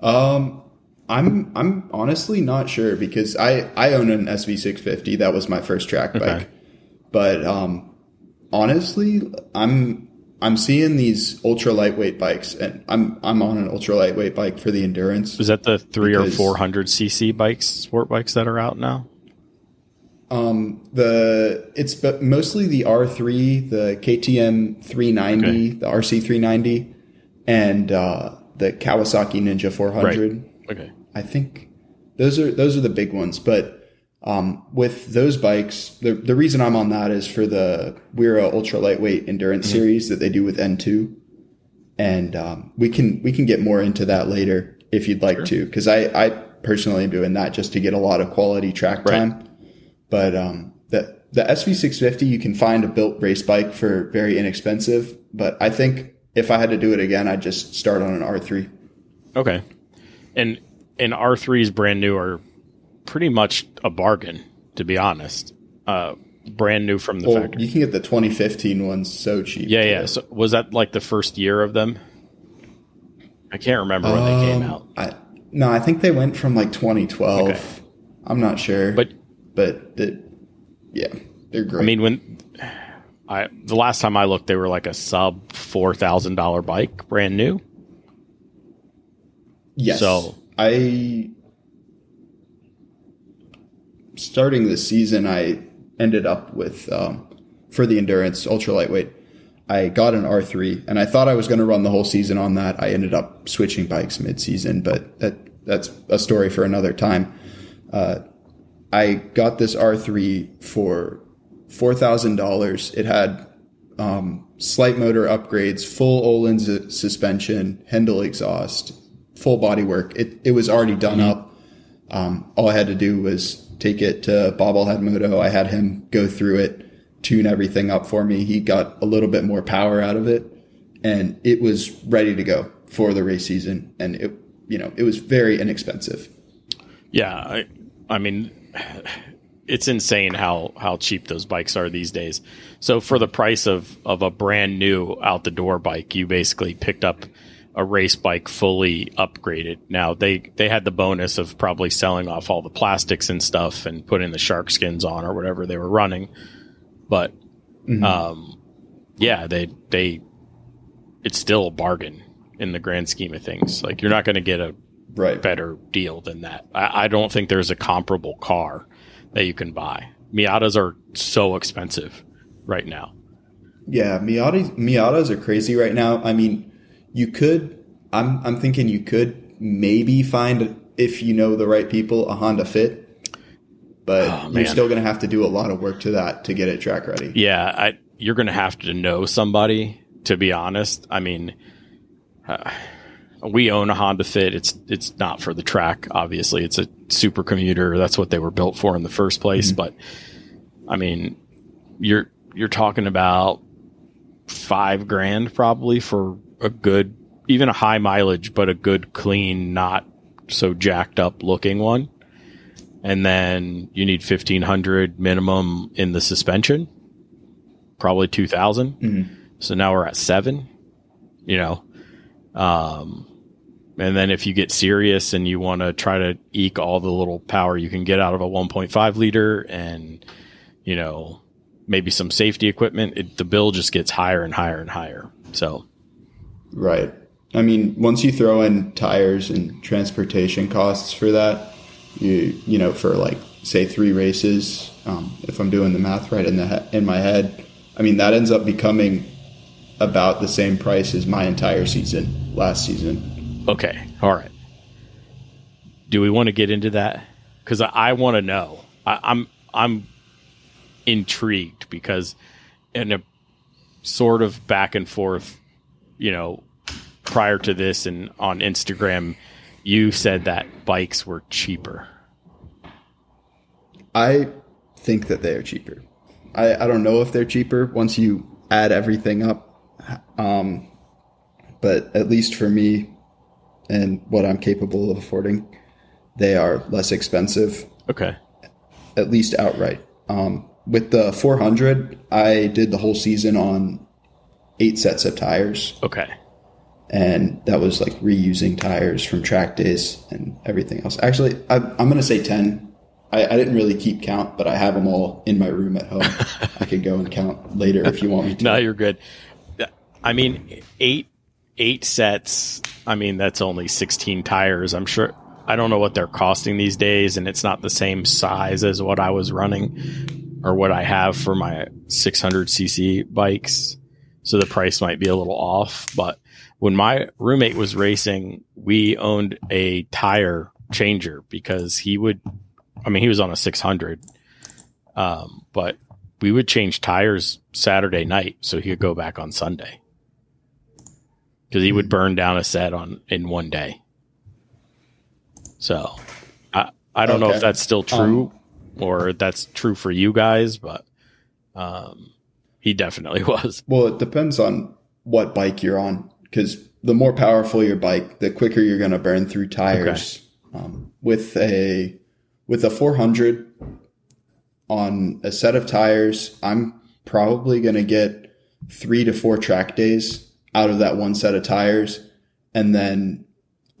Um, I'm I'm honestly not sure because I, I own an S V six fifty. That was my first track bike. Okay. But um, honestly, I'm I'm seeing these ultra lightweight bikes, and I'm I'm on an ultra lightweight bike for the endurance. Is that the three or four hundred cc bikes, sport bikes that are out now? Um, the, it's mostly the R three, the K T M three ninety, okay. the R C three ninety, and, uh, the Kawasaki Ninja four hundred. Right. Okay. I think those are, those are the big ones, but, um, with those bikes, the, the reason I'm on that is for the Wera ultra lightweight endurance mm-hmm. series that they do with N two. And, um, we can, we can get more into that later if you'd like sure. to, cause I, I personally am doing that just to get a lot of quality track time. Right. But um, the, the S V six fifty, you can find a built race bike for very inexpensive. But I think if I had to do it again, I'd just start on an R three. Okay. And and R threes brand new are pretty much a bargain, to be honest. Uh, brand new from the well, factory. You can get the twenty fifteen ones so cheap. Yeah, yeah. So was that like the first year of them? I can't remember um, when they came out. I, no, I think they went from like twenty twelve. Okay. I'm not sure. But... But it, yeah, they're great. I mean, when I the last time I looked, they were like a sub four thousand dollar bike, brand new. Yes. So I starting this season, I ended up with um, for the endurance ultra lightweight. I got an R three, and I thought I was going to run the whole season on that. I ended up switching bikes mid season, but that that's a story for another time. Uh, I got this R three for four thousand dollars. It had um, slight motor upgrades, full Olin z- suspension, Hendel exhaust, full body work. It it was already done mm-hmm. up. Um, all I had to do was take it to Bobblehead Moto. I had him go through it, tune everything up for me. He got a little bit more power out of it, and it was ready to go for the race season. And it you know it was very inexpensive. Yeah, I, I mean. It's insane how, how cheap those bikes are these days. So for the price of, of a brand new out the door bike, you basically picked up a race bike fully upgraded. Now they, they had the bonus of probably selling off all the plastics and stuff and putting the shark skins on or whatever they were running. But, mm-hmm. um, yeah, they, they, it's still a bargain in the grand scheme of things. Like you're not going to get a, Right. better deal than that. I, I don't think there's a comparable car that you can buy. Miatas are so expensive right now. Yeah, Miatas Miatas are crazy right now. I mean, you could I'm I'm thinking you could maybe find, if you know the right people, a Honda Fit. But oh, you're still going to have to do a lot of work to that to get it track ready. Yeah, I, you're going to have to know somebody, to be honest. I mean, uh, we own a Honda Fit. It's it's not for the track, obviously. It's a super commuter. That's what they were built for in the first place. Mm-hmm. But I mean, you're you're talking about five grand probably for a good, even a high mileage, but a good, clean, not so jacked up looking one. And then you need fifteen hundred minimum in the suspension, probably two thousand. Mm-hmm. So now we're at seven, you know. Um, and then if you get serious and you want to try to eke all the little power you can get out of a one point five liter and, you know, maybe some safety equipment, it, the bill just gets higher and higher and higher. So, right. I mean, once you throw in tires and transportation costs for that, you you know, for like, say, three races, um, if I'm doing the math right in the in my head, I mean, that ends up becoming about the same price as my entire season last season. Okay. All right. Do we want to get into that? Because I, I want to know. I, I'm I'm intrigued because in a sort of back and forth, you know, prior to this and on Instagram, you said that bikes were cheaper. I think that they are cheaper. I, I don't know if they're cheaper once you add everything up. Um, but at least for me and what I'm capable of affording, they are less expensive. Okay. At least outright. Um, with the four hundred, I did the whole season on eight sets of tires. Okay. And that was like reusing tires from track days and everything else. Actually, I, I'm going to say ten. I, I didn't really keep count, but I have them all in my room at home. I could go and count later if you want me to. No, you're good. I mean, eight eight sets, I mean, that's only sixteen tires. I'm sure, I don't know what they're costing these days, and it's not the same size as what I was running or what I have for my six hundred cc bikes. So the price might be a little off. But when my roommate was racing, we owned a tire changer because he would... I mean, he was on a six hundred, um, but we would change tires Saturday night so he could go back on Sunday because he would burn down a set on in one day. So I I don't okay. know if that's still true um, or that's true for you guys, but um, he definitely was. Well, it depends on what bike you're on because the more powerful your bike, the quicker you're going to burn through tires. Okay. um, with a... With a four hundred on a set of tires, I'm probably going to get three to four track days out of that one set of tires. And then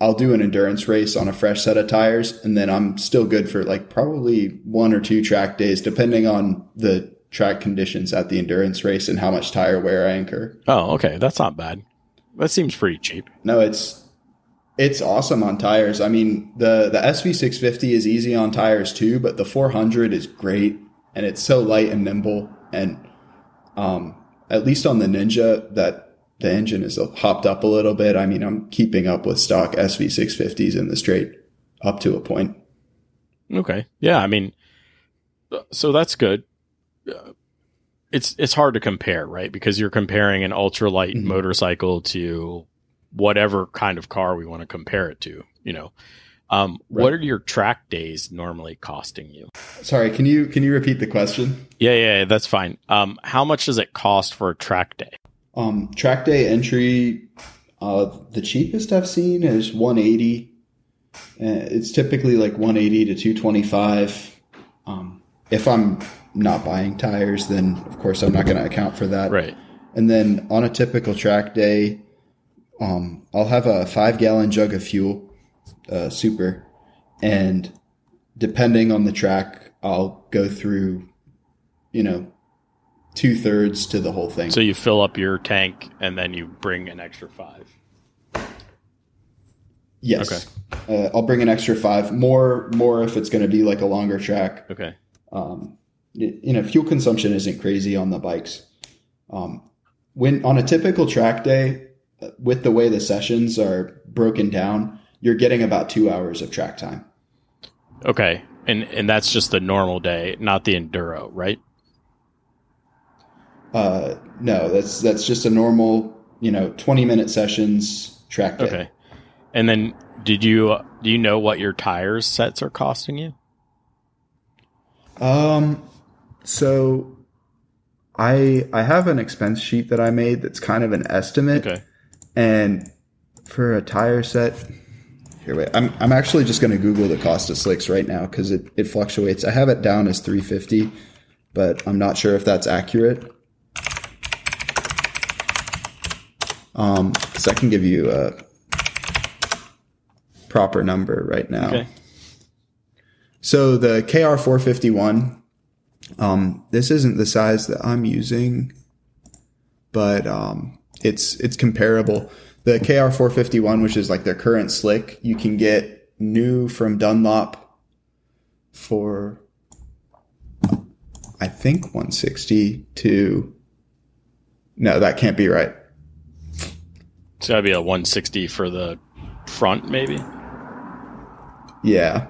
I'll do an endurance race on a fresh set of tires. And then I'm still good for like probably one or two track days, depending on the track conditions at the endurance race and how much tire wear I incur. Oh, okay. That's not bad. That seems pretty cheap. No, it's... It's awesome on tires. I mean, the, the S V six fifty is easy on tires too, but the four hundred is great and it's so light and nimble. And, um, at least on the Ninja, that the engine is hopped up a little bit. I mean, I'm keeping up with stock S V six fifties in the straight up to a point. Okay. Yeah. I mean, so that's good. It's, it's hard to compare, right? Because you're comparing an ultralight mm-hmm. motorcycle to whatever kind of car we want to compare it to, you know. Um, right. What are your track days normally costing you? Sorry, can you can you repeat the question? Yeah, yeah, yeah that's fine. Um, how much does it cost for a track day? Um, track day entry, uh, the cheapest I've seen is one eighty. Uh, it's typically like one eighty to two twenty-five. Um, if I'm not buying tires, then of course I'm not going to account for that. Right. And then on a typical track day, Um, I'll have a five gallon jug of fuel, uh, super, and depending on the track, I'll go through, you know, two thirds to the whole thing. So you fill up your tank and then you bring an extra five. Yes. Okay. Uh, I'll bring an extra five more, more if it's going to be like a longer track. Okay. Um, you know, fuel consumption isn't crazy on the bikes. Um, when on a typical track day, with the way the sessions are broken down, you're getting about two hours of track time. Okay. And and that's just the normal day, not the enduro, right? Uh, no, that's that's just a normal, you know, twenty minute sessions track day. Okay. And then did you, do you know what your tires sets are costing you? Um, so I, I have an expense sheet that I made that's kind of an estimate. Okay. And for a tire set, Here, wait. I'm I'm actually just going to Google the cost of slicks right now because it, it fluctuates. I have it down as three fifty, but I'm not sure if that's accurate. Um, so I can give you a proper number right now. Okay. So the K R four fifty-one, um, this isn't the size that I'm using, but um, it's it's comparable. The K R four fifty-one, which is like their current slick, you can get new from Dunlop for, I think, one sixty to... No, that can't be right. It's got to be a one sixty for the front, maybe? Yeah.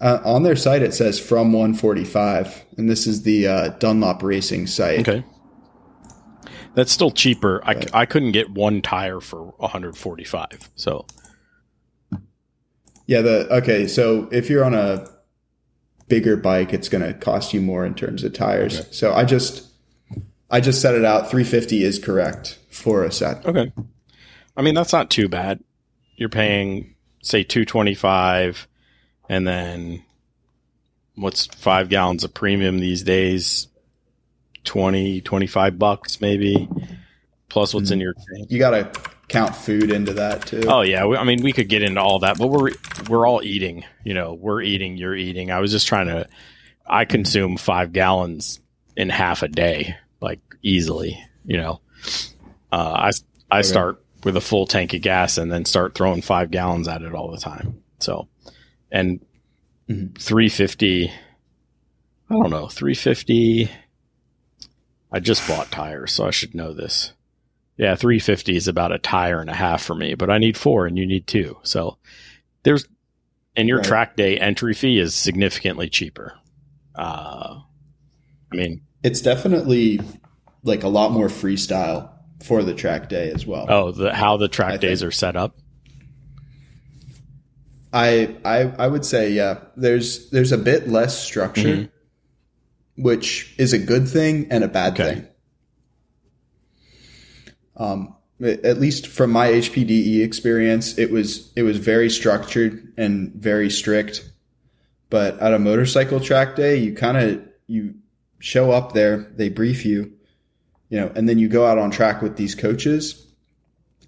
Uh, on their site, it says from one forty-five, and this is the uh, Dunlop Racing site. Okay. That's still cheaper. I, I couldn't get one tire for one forty-five. So yeah, the okay. So if you're on a bigger bike, it's going to cost you more in terms of tires. Okay. So I just I just set it out. three fifty is correct for a set. Okay. I mean, that's not too bad. You're paying, say, two twenty-five, and then what's five gallons of premium these days? twenty, twenty-five bucks maybe, plus what's in your tank. You got to count food into that too. Oh yeah. We, I mean, we could get into all that, but we're, we're all eating, you know, we're eating, you're eating. I was just trying to, I consume five gallons in half a day, like easily, you know, uh, I, I okay. start with a full tank of gas and then start throwing five gallons at it all the time. So, and mm-hmm. three fifty, I don't know, three fifty, I just bought tires, so I should know this. Yeah, three fifty is about a tire and a half for me, but I need four and you need two. So there's, and your right. track day entry fee is significantly cheaper. Uh, I mean, it's definitely like a lot more freestyle for the track day as well. Oh, the, how the track I days think. are set up. I, I, I would say, yeah, there's, there's a bit less structure. Mm-hmm. Which is a good thing and a bad okay. thing. Um, at least from my H P D E experience, it was it was very structured and very strict. But at a motorcycle track day, you kind of you show up there, they brief you, you know, and then you go out on track with these coaches.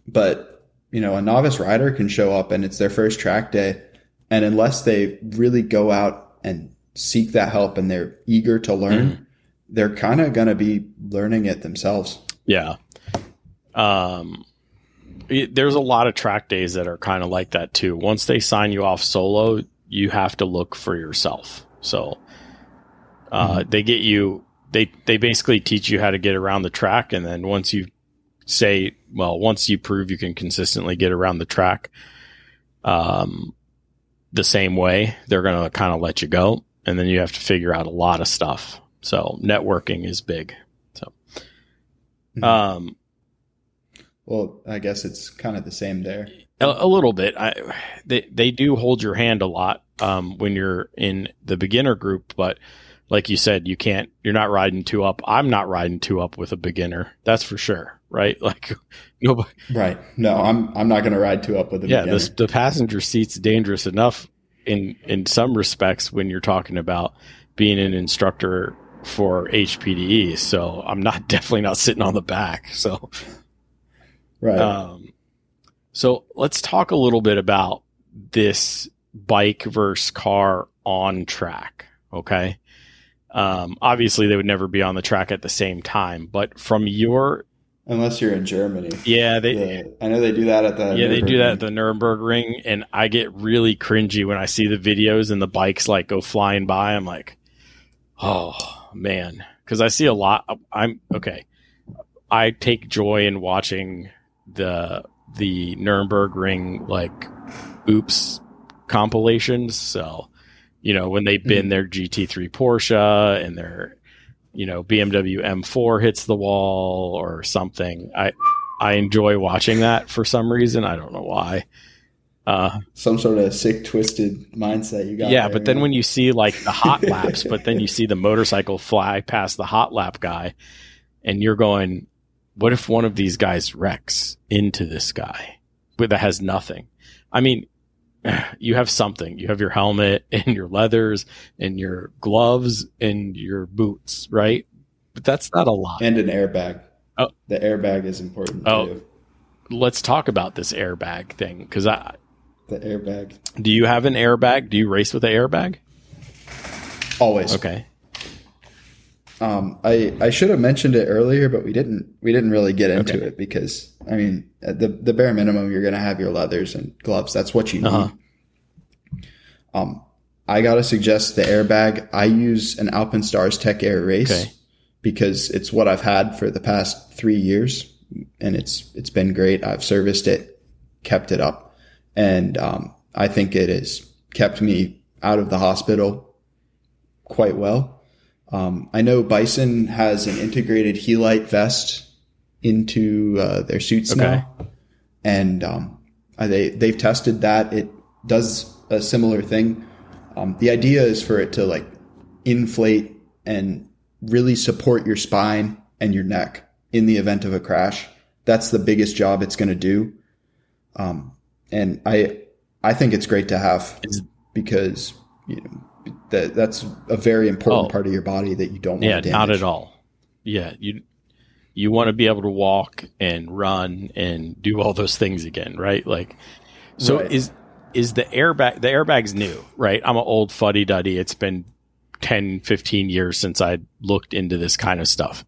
But you know, a novice rider can show up and it's their first track day, and unless they really go out and seek that help and they're eager to learn, mm. they're kind of going to be learning it themselves. Yeah. Um, it, there's a lot of track days that are kind of like that too. Once they sign you off solo, you have to look for yourself. So, uh, mm. they get you, they, they basically teach you how to get around the track. And then once you say, well, once you prove you can consistently get around the track, um, the same way, they're going to kind of let you go. And then you have to figure out a lot of stuff. So networking is big. So, um, well, I guess it's kind of the same there. A, a little bit. I, they they do hold your hand a lot um, when you're in the beginner group. But like you said, you can't. You're not riding two up. I'm not riding two up with a beginner. That's for sure. Right? Like nobody. Right. No, I'm I'm not going to ride two up with a yeah, beginner. Yeah, the passenger seat's dangerous enough. In, in some respects, when you're talking about being an instructor for H P D E, so I'm not definitely not sitting on the back. So, right. Um, so let's talk a little bit about this bike versus car on track. Okay. Um, obviously, they would never be on the track at the same time, but from your unless you're in Germany. Yeah. They, the, I know they do that at the Yeah, they do that at the Nuremberg Ring. And I get really cringy when I see the videos and the bikes like go flying by. I'm like, oh, man. Because I see a lot. I'm okay. I take joy in watching the the Nuremberg Ring like oops compilations. So, you know, when they bin mm-hmm. their G T three Porsche and their you know, B M W M four hits the wall or something. I, I enjoy watching that for some reason. I don't know why. Uh, some sort of sick, twisted mindset you got. Yeah. There, but then know? when you see like the hot laps, but then you see the motorcycle fly past the hot lap guy and you're going, what if one of these guys wrecks into this guy? but that has nothing. I mean, you have something. You have your helmet and your leathers and your gloves and your boots, right? But that's not a lot. And an airbag. Oh. The airbag is important. Oh, too. Let's talk about this airbag thing, because I. The airbag. Do you have an airbag? Do you race with an airbag? Always. Okay. Um, I, I should have mentioned it earlier, but we didn't we didn't really get into okay. it because, I mean, at the, the bare minimum, you're going to have your leathers and gloves. That's what you uh-huh. need. Um, I got to suggest the airbag. I use an Alpenstars Tech Air Race okay. because it's what I've had for the past three years, and it's it's been great. I've serviced it, kept it up, and um, I think it has kept me out of the hospital quite well. Um, I know Bison has an integrated Helite vest into uh, their suits okay. now, and um, they they've tested that. It does a similar thing. Um, the idea is for it to like inflate and really support your spine and your neck in the event of a crash. That's the biggest job it's going to do, um, and I I think it's great to have because you know. That that's a very important oh, part of your body that you don't want yeah, to damage. Yeah, not at all. Yeah, you you want to be able to walk and run and do all those things again, right? Like, so right. is is the airbag? The airbag's new, right? I'm an old fuddy-duddy. It's been ten, fifteen years since I looked into this kind of stuff.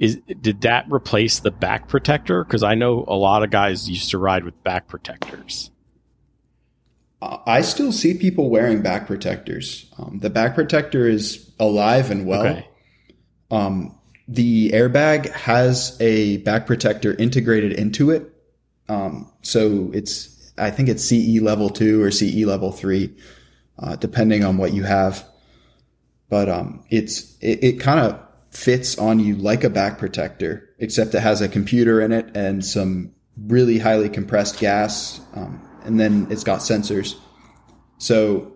Is did that replace the back protector? Because I know a lot of guys used to ride with back protectors. I still see people wearing back protectors. Um, the back protector is alive and well. Okay. Um, the airbag has a back protector integrated into it. Um, so it's, I think it's C E level two or C E level three, uh, depending on what you have. But um, it's it, it kind of fits on you like a back protector, except it has a computer in it and some really highly compressed gas. Um, And then it's got sensors. So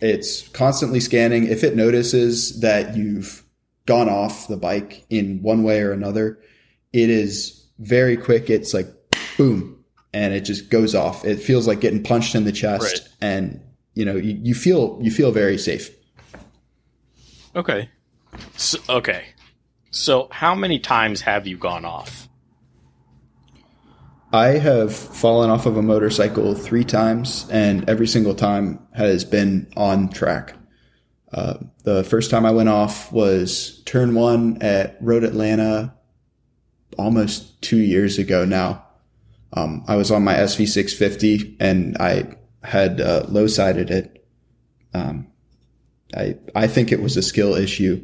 it's constantly scanning. If it notices that you've gone off the bike in one way or another, it is very quick. It's like, boom, and it just goes off. It feels like getting punched in the chest. Right. And, you know, you, you feel you feel very safe. Okay. So, okay. So how many times have you gone off? I have fallen off of a motorcycle three times, and every single time has been on track. Uh, the first time I went off was turn one at Road Atlanta almost two years ago now. Um, I was on my S V six fifty, and I had uh, low-sided it. Um, I I think it was a skill issue.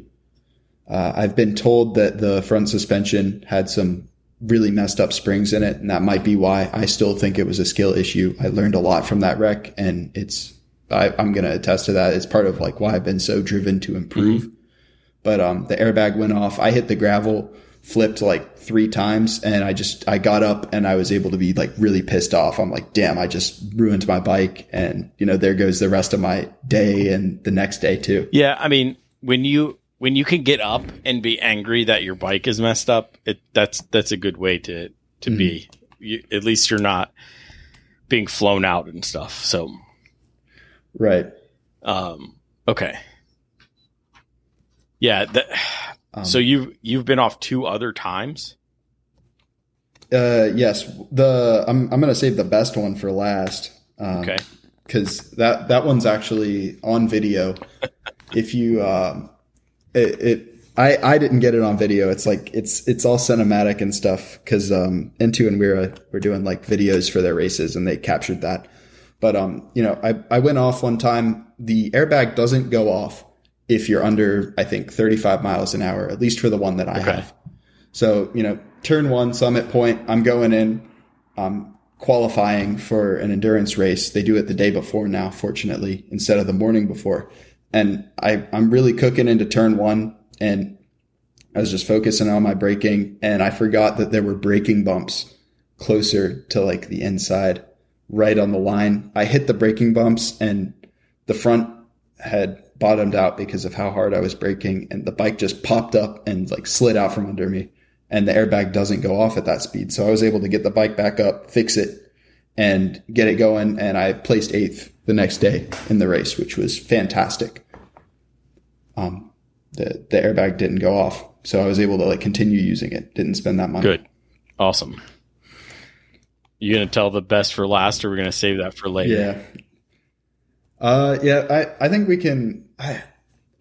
Uh, I've been told that the front suspension had some really messed up springs in it, and that might be why. I still think it was a skill issue. I learned a lot from that wreck, and it's I, I'm going to attest to that. It's part of like why I've been so driven to improve. Mm-hmm. But um, the airbag went off. I hit the gravel, flipped like three times, and I just I got up and I was able to be like really pissed off. I'm like, damn, I just ruined my bike, and you know there goes the rest of my day and the next day too. Yeah, I mean when you. When you can get up and be angry that your bike is messed up, it, that's that's a good way to, to mm-hmm. be. You, at least you're not being flown out and stuff. So, right. Um, okay. Yeah. That, um, so you've you've been off two other times. Uh, yes. The I'm I'm gonna save the best one for last. Uh, okay. Because that that one's actually on video. If you. Uh, It, it I, I didn't get it on video. It's like it's it's all cinematic and stuff because um, N two and Wera were doing like videos for their races and they captured that. But um, you know, I, I went off one time. The airbag doesn't go off if you're under I think thirty-five miles an hour, at least for the one that I okay. have. So you know, turn one summit point. I'm going in. I'm qualifying for an endurance race. They do it the day before now, fortunately, instead of the morning before. And I, I'm really cooking into turn one, and I was just focusing on my braking, and I forgot that there were braking bumps closer to like the inside, right on the line. I hit the braking bumps, and the front had bottomed out because of how hard I was braking, and the bike just popped up and like slid out from under me, and the airbag doesn't go off at that speed. So I was able to get the bike back up, fix it, and get it going. And I placed eighth the next day in the race, which was fantastic. Um, the, the airbag didn't go off, so I was able to like continue using it. Didn't spend that money. Good. Awesome. You going to tell the best for last, or we're going to save that for later? Yeah. Uh, yeah, I, I think we can, I,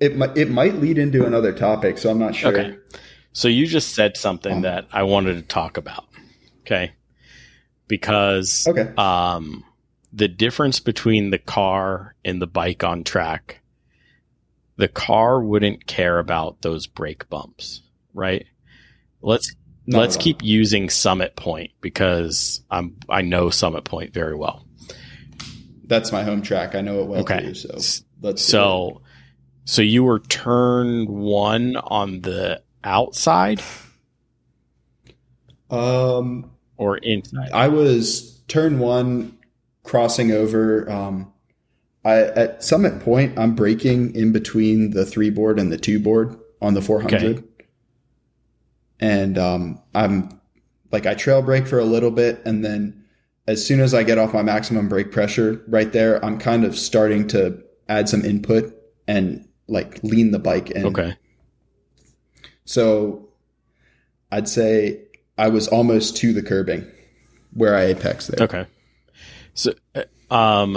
it might, it might lead into another topic, so I'm not sure. Okay. So you just said something um, that I wanted to talk about. Okay. Because, okay. um, the difference between the car and the bike on track, the car wouldn't care about those brake bumps, right? Let's, Not Let's keep using Summit Point because I'm I know Summit Point very well. That's my home track. I know it well. Okay. Too, so let's so so you were turn one on the outside, um, or inside? I was turn one crossing over. Um, I at Summit Point, I'm braking in between the three board and the two board on the four hundred. Okay. And, um, I'm like, I trail brake for a little bit. And then as soon as I get off my maximum brake pressure right there, I'm kind of starting to add some input and like lean the bike in. Okay. So I'd say I was almost to the curbing where I apexed there. Okay. So, um,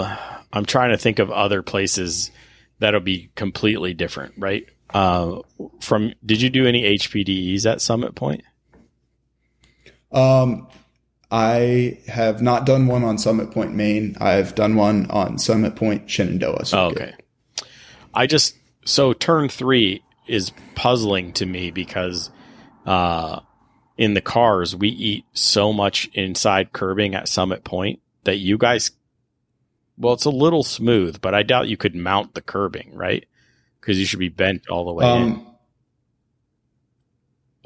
I'm trying to think of other places that'll be completely different, right? Uh, from, did you do any H P D Es at Summit Point? Um, I have not done one on Summit Point, Maine. I've done one on Summit Point, Shenandoah. So oh, okay. Good. I just, so turn three is puzzling to me because, uh, in the cars, we eat so much inside curbing at Summit Point that you guys, well, it's a little smooth, but I doubt you could mount the curbing, right? Because you should be bent all the way um, in.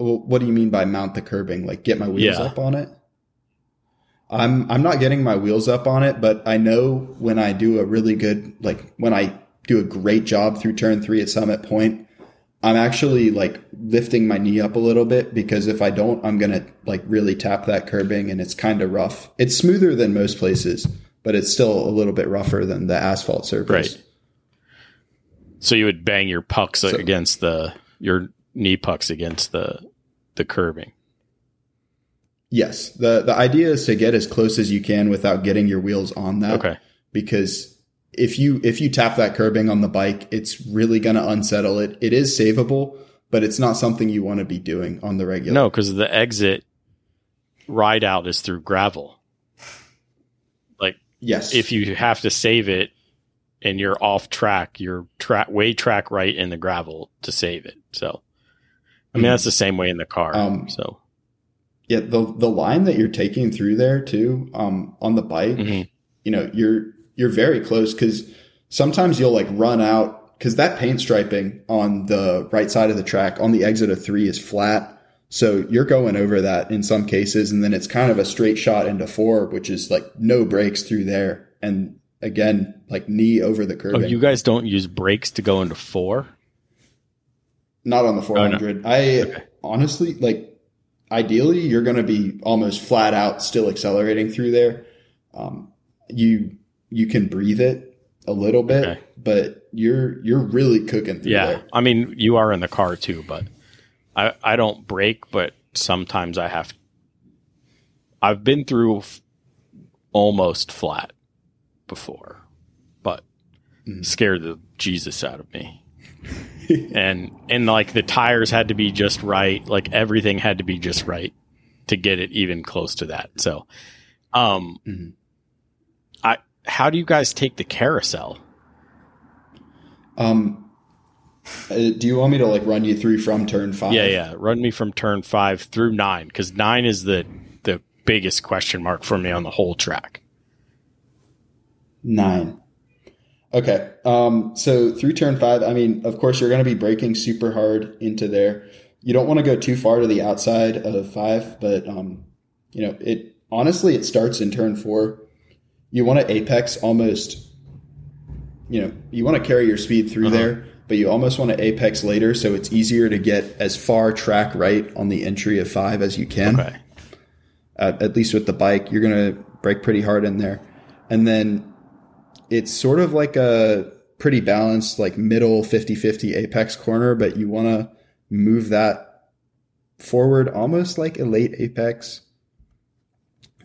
Well, what do you mean by mount the curbing? Like get my wheels yeah. up on it? I'm I'm not getting my wheels up on it, but I know when I do a really good, like when I do a great job through turn three at Summit Point, I'm actually like lifting my knee up a little bit because if I don't, I'm going to like really tap that curbing and it's kind of rough. It's smoother than most places, but it's still a little bit rougher than the asphalt surface. Right. So you would bang your pucks so, against the your knee pucks against the the curbing. Yes. The the idea is to get as close as you can without getting your wheels on that. Okay. Because if you if you tap that curbing on the bike, it's really gonna unsettle it. It is savable, but it's not something you want to be doing on the regular. No, because the exit ride out is through gravel. Like yes. If you have to save it, and you're off track, you're tra- way track right in the gravel to save it. So, I mean, mm-hmm. that's the same way in the car. Um, so, yeah, the the line that you're taking through there too, um, on the bike, mm-hmm. you know, you're you're very close because sometimes you'll like run out because that paint striping on the right side of the track on the exit of three is flat. So you're going over that in some cases, and then it's kind of a straight shot into four, which is like no brakes through there, and again, like knee over the curbing. Oh, you guys don't use brakes to go into four? Not on the four hundred. Oh, no. I okay. honestly, like, ideally, you're going to be almost flat out still accelerating through there. Um, you you can breathe it a little bit, okay. but you're you're really cooking through yeah. there. I mean, you are in the car too, but I, I don't brake, but sometimes I have. I've been through f- almost flat before, but mm. scared the Jesus out of me. and and like the tires had to be just right, like everything had to be just right to get it even close to that. So um mm. I how do you guys take the carousel? Um uh, do you want me to like run you through from turn five? Yeah, yeah, run me from turn five through nine, because nine is the the biggest question mark for me on the whole track. Nine. Okay. Um, so through turn five, I mean, of course, you're going to be braking super hard into there. You don't want to go too far to the outside of five, but, um, you know, it honestly, it starts in turn four. You want to apex almost, you know, you want to carry your speed through uh-huh. there, but you almost want to apex later. So it's easier to get as far track right on the entry of five as you can. Okay. Uh, at least with the bike, you're going to brake pretty hard in there. And then it's sort of like a pretty balanced, like middle fifty fifty apex corner, but you want to move that forward almost like a late apex.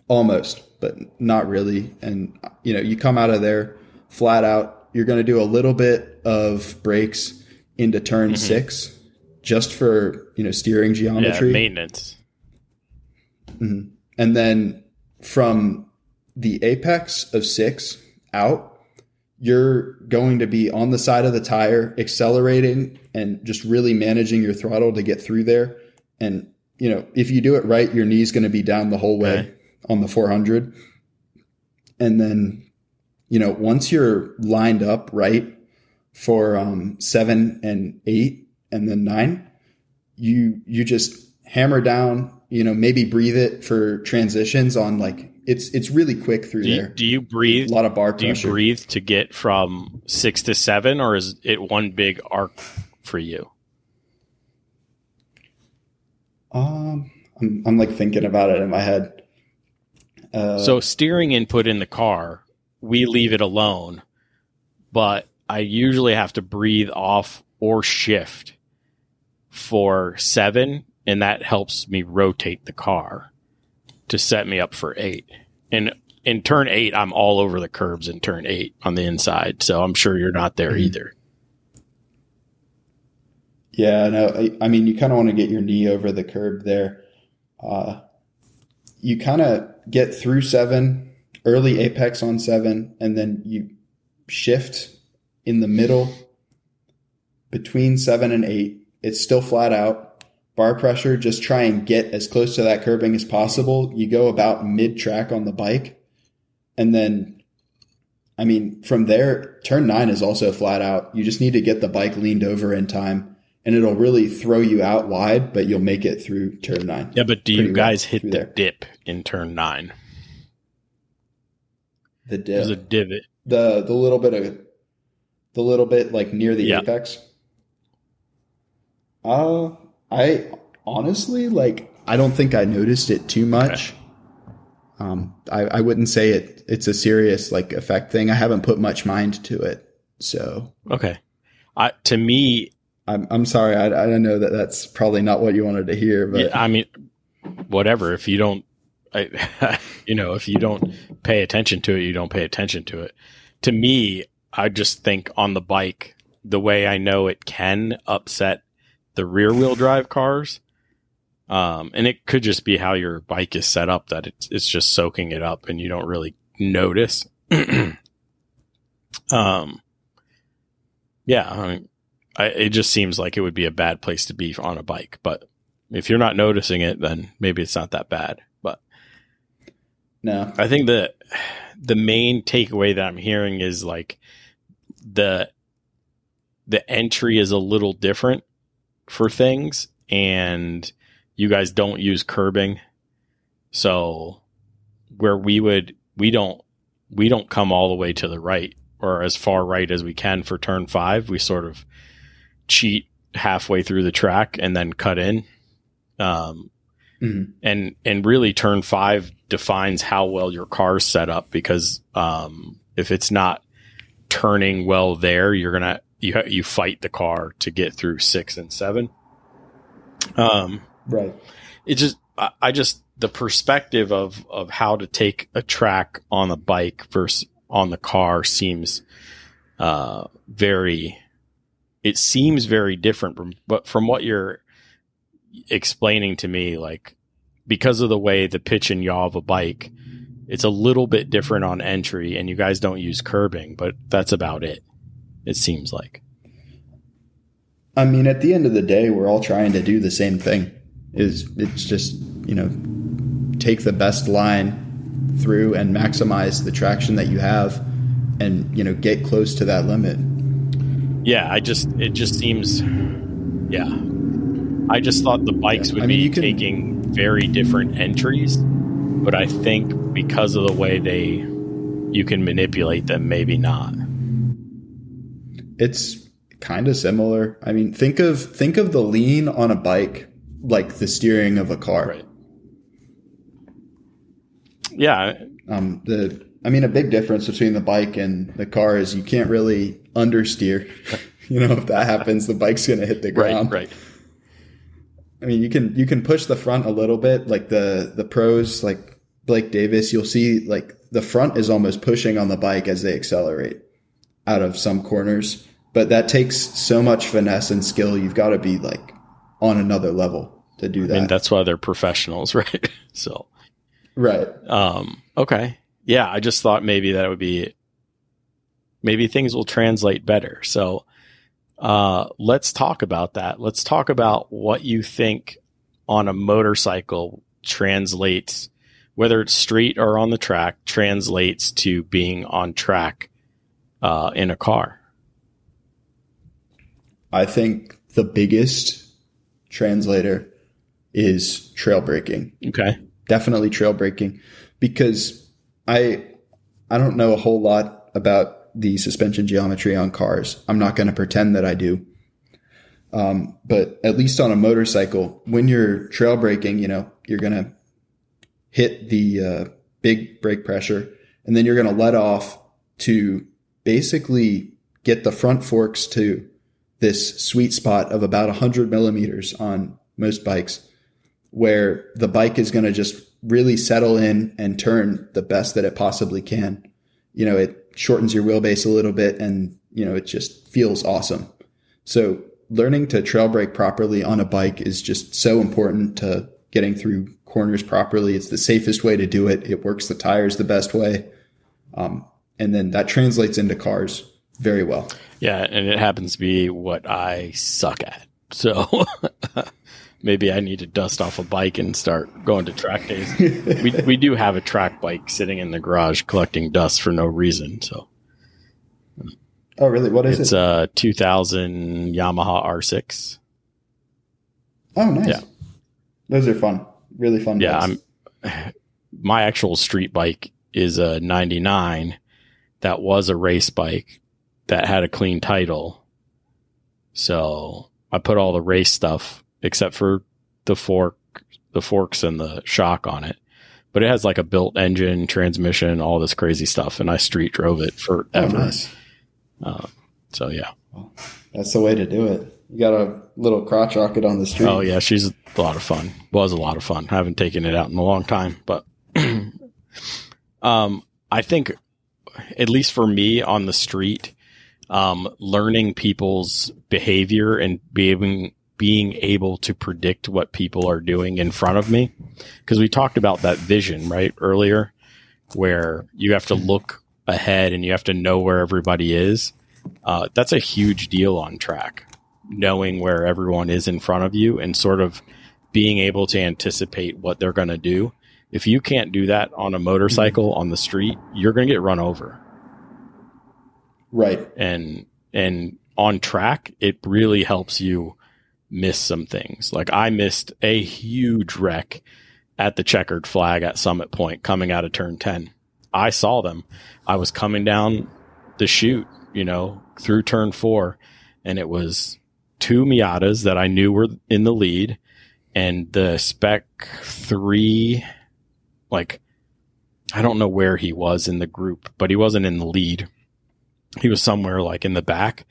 Almost, but not really. And, you know, you come out of there flat out. You're going to do a little bit of brakes into turn mm-hmm. six just for, you know, steering geometry. Yeah, maintenance. Mm-hmm. And then from the apex of six out, you're going to be on the side of the tire, accelerating and just really managing your throttle to get through there. And, you know, if you do it right, your knee's going to be down the whole way okay. on the four hundred. And then, you know, once you're lined up right for um, seven and eight and then nine, you you just hammer down, you know, maybe breathe it for transitions on like, It's it's really quick through do you, there. Do you breathe? A lot of bar pressure. Do you breathe to get from six to seven, or is it one big arc for you? Um, I'm, I'm like thinking about it in my head. Uh, so steering input in the car, we leave it alone, but I usually have to breathe off or shift for seven, and that helps me rotate the car to set me up for eight. And in turn eight, I'm all over the curbs in turn eight on the inside. So I'm sure you're not there either. Yeah, no, I, I mean, you kind of want to get your knee over the curb there. Uh, you kind of get through seven, early apex on seven, and then you shift in the middle between seven and eight. It's still flat out. Bar pressure, just try and get as close to that curbing as possible. You go about mid-track on the bike. And then, I mean, from there, turn nine is also flat out. You just need to get the bike leaned over in time. And it'll really throw you out wide, but you'll make it through turn nine. Yeah, but do you guys hit the there. dip in turn nine? The dip. There's a divot. The the little bit of the little bit like near the yeah. apex. Oh, uh, I honestly, like, I don't think I noticed it too much. Okay. Um, I, I wouldn't say it. It's a serious, like, effect thing. I haven't put much mind to it. So. Okay. I, to me. I'm, I'm sorry. I, I know that that's probably not what you wanted to hear. But yeah, I mean, whatever. If you don't, I, you know, if you don't pay attention to it, you don't pay attention to it. To me, I just think on the bike, the way I know it can upset the rear wheel drive cars. Um, and it could just be how your bike is set up that it's, it's just soaking it up and you don't really notice. um, yeah, I mean, I, it just seems like it would be a bad place to be on a bike, but if you're not noticing it, then maybe it's not that bad, but no, I think the, the main takeaway that I'm hearing is like the, the entry is a little different for things, and you guys don't use curbing. So where we would, we don't, we don't come all the way to the right or as far right as we can for turn five. We sort of cheat halfway through the track and then cut in. Um, mm-hmm. and, and really turn five defines how well your car's set up, because um, if it's not turning well there, you're going to, You you fight the car to get through six and seven. Um, right. It just I, I just the perspective of of how to take a track on the bike versus on the car seems uh, very. It seems very different, from, but from what you're explaining to me, like because of the way the pitch and yaw of a bike, it's a little bit different on entry, and you guys don't use curbing, but that's about it. It seems like. I mean, at the end of the day, we're all trying to do the same thing. Is it's just, you know, take the best line through and maximize the traction that you have and, you know, get close to that limit. Yeah, I just it just seems yeah. I just thought the bikes yeah, would I mean, be you can, taking very different entries, but I think because of the way they you can manipulate them, maybe not. It's kind of similar. I mean, think of think of the lean on a bike like the steering of a car. Right. Yeah. Um, the I mean, a big difference between the bike and the car is you can't really understeer. You know, if that happens, the bike's going to hit the ground. Right, right. I mean, you can you can push the front a little bit. Like the the pros, like Blake Davis, you'll see like the front is almost pushing on the bike as they accelerate out of some corners. But that takes so much finesse and skill. You've got to be like on another level to do that. I mean, that's why they're professionals, right? So, right. Um, okay. Yeah. I just thought maybe that would be, maybe things will translate better. So, uh, let's talk about that. Let's talk about what you think on a motorcycle translates, whether it's street or on the track, translates to being on track, uh, in a car. I think the biggest translator is trail braking. Okay. Definitely trail braking, because I I don't know a whole lot about the suspension geometry on cars. I'm not going to pretend that I do. Um, but at least on a motorcycle, when you're trail braking, you know, you're going to hit the uh, big brake pressure, and then you're going to let off to basically get the front forks to this sweet spot of about one hundred millimeters on most bikes, where the bike is going to just really settle in and turn the best that it possibly can. You know, it shortens your wheelbase a little bit, and, you know, it just feels awesome. So learning to trail brake properly on a bike is just so important to getting through corners properly. It's the safest way to do it. It works the tires the best way. Um, and then that translates into cars very well. Yeah, and it happens to be what I suck at. So maybe I need to dust off a bike and start going to track days. we we do have a track bike sitting in the garage collecting dust for no reason. So, oh really? What is it's it? It's a two thousand Yamaha R six. Oh, nice. Yeah. Those are fun. Really fun. Yeah, bikes. I'm, my actual street bike is a ninety-nine. That was a race bike that had a clean title. So I put all the race stuff except for the fork, the forks and the shock on it, but it has like a built engine, transmission, all this crazy stuff. And I street drove it forever. Oh, nice. Uh, so yeah, well, that's the way to do it. You got a little crotch rocket on the street. Oh yeah. She's a lot of fun. Was a lot of fun. I haven't taken it out in a long time, but, um, I think at least for me on the street, Um, learning people's behavior and being, being able to predict what people are doing in front of me. Because we talked about that vision, right, earlier, where you have to look ahead and you have to know where everybody is. Uh, that's a huge deal on track, knowing where everyone is in front of you and sort of being able to anticipate what they're going to do. If you can't do that on a motorcycle on the street, you're going to get run over. Right. And, and on track, it really helps you miss some things. Like I missed a huge wreck at the checkered flag at Summit Point coming out of turn ten. I saw them. I was coming down the chute, you know, through turn four, and it was two Miatas that I knew were in the lead, and the Spec three, like, I don't know where he was in the group, but he wasn't in the lead. He was somewhere like in the back,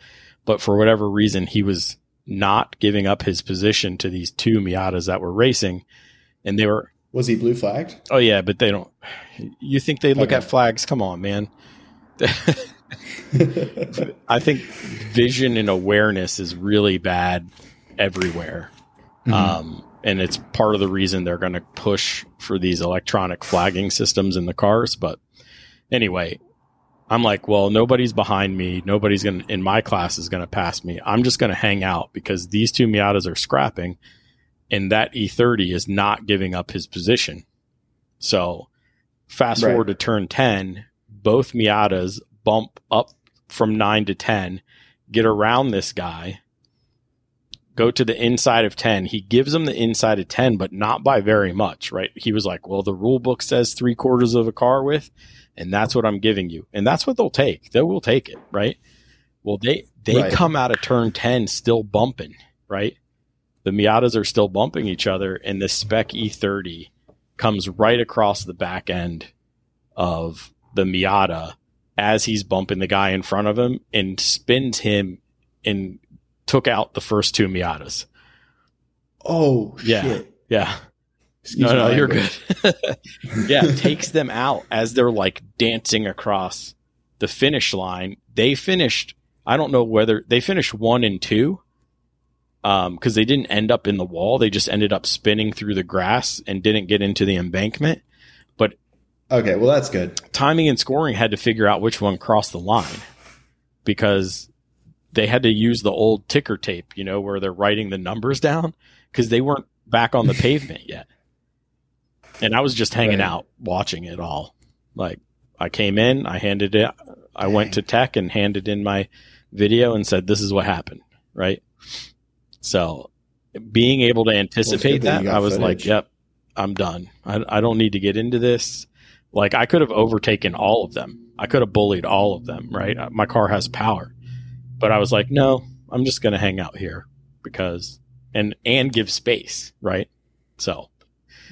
but for whatever reason, he was not giving up his position to these two Miatas that were racing, and they were, was he blue flagged? Oh yeah. But they don't, you think they look okay at flags? Come on, man. I think vision and awareness is really bad everywhere. Mm-hmm. Um, and it's part of the reason they're going to push for these electronic flagging systems in the cars. But anyway, I'm like, well, nobody's behind me. Nobody's going to, in my class is going to pass me. I'm just going to hang out because these two Miatas are scrapping and that E thirty is not giving up his position. So fast right. forward to turn ten, both Miatas bump up from nine to ten, get around this guy, go to the inside of ten. He gives him the inside of ten, but not by very much, right? He was like, well, the rule book says three quarters of a car width, and that's what I'm giving you. And that's what they'll take. They will take it, right? Well, they they right. come out of turn ten still bumping, right? The Miatas are still bumping each other, and the Spec E thirty comes right across the back end of the Miata as he's bumping the guy in front of him and spins him and took out the first two Miatas. Oh, yeah. Shit. Yeah. Excuse no, no, language. You're good. Yeah, takes them out as they're like dancing across the finish line. They finished, I don't know whether, they finished one and two um, because they didn't end up in the wall. They just ended up spinning through the grass and didn't get into the embankment. But okay, well, that's good. Timing and scoring had to figure out which one crossed the line because they had to use the old ticker tape, you know, where they're writing the numbers down because they weren't back on the pavement yet. And I was just hanging right. out watching it all. Like I came in, I handed it, I Dang. went to tech and handed in my video and said, this is what happened. Right. So being able to anticipate well, that, that I was footage. like, yep, I'm done. I, I don't need to get into this. Like I could have overtaken all of them. I could have bullied all of them. Right. My car has power, but I was like, no, I'm just going to hang out here because, and, and give space. Right. So.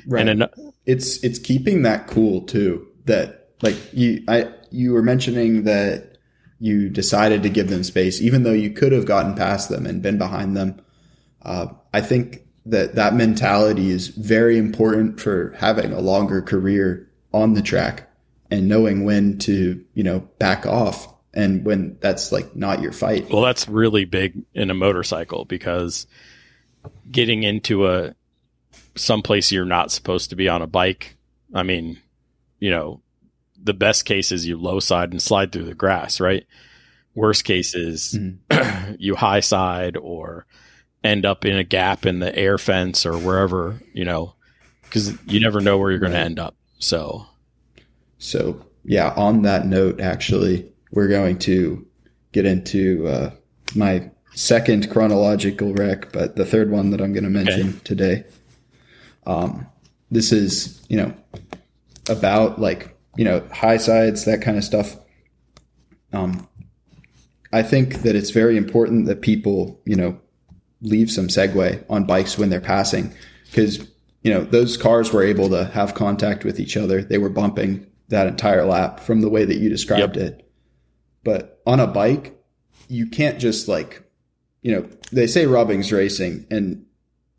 Right. And an- it's it's keeping that cool too. That like you I you were mentioning that you decided to give them space, even though you could have gotten past them and been behind them. Uh, I think that that mentality is very important for having a longer career on the track and knowing when to, you know, back off and when that's like not your fight. Well, that's really big in a motorcycle because getting into a someplace you're not supposed to be on a bike. I mean, you know, the best case is you low side and slide through the grass, right? Worst case is mm-hmm. you high side or end up in a gap in the air fence or wherever, you know, because you never know where you're going right. to end up. So, so yeah, on that note, actually, we're going to get into uh, my second chronological wreck, but the third one that I'm going to mention okay. today. Um, this is, you know, about like, you know, high sides, that kind of stuff. Um, I think that it's very important that people, you know, leave some segue on bikes when they're passing because, you know, those cars were able to have contact with each other. They were bumping that entire lap from the way that you described yep. it. But on a bike, you can't just like, you know, they say rubbing's racing and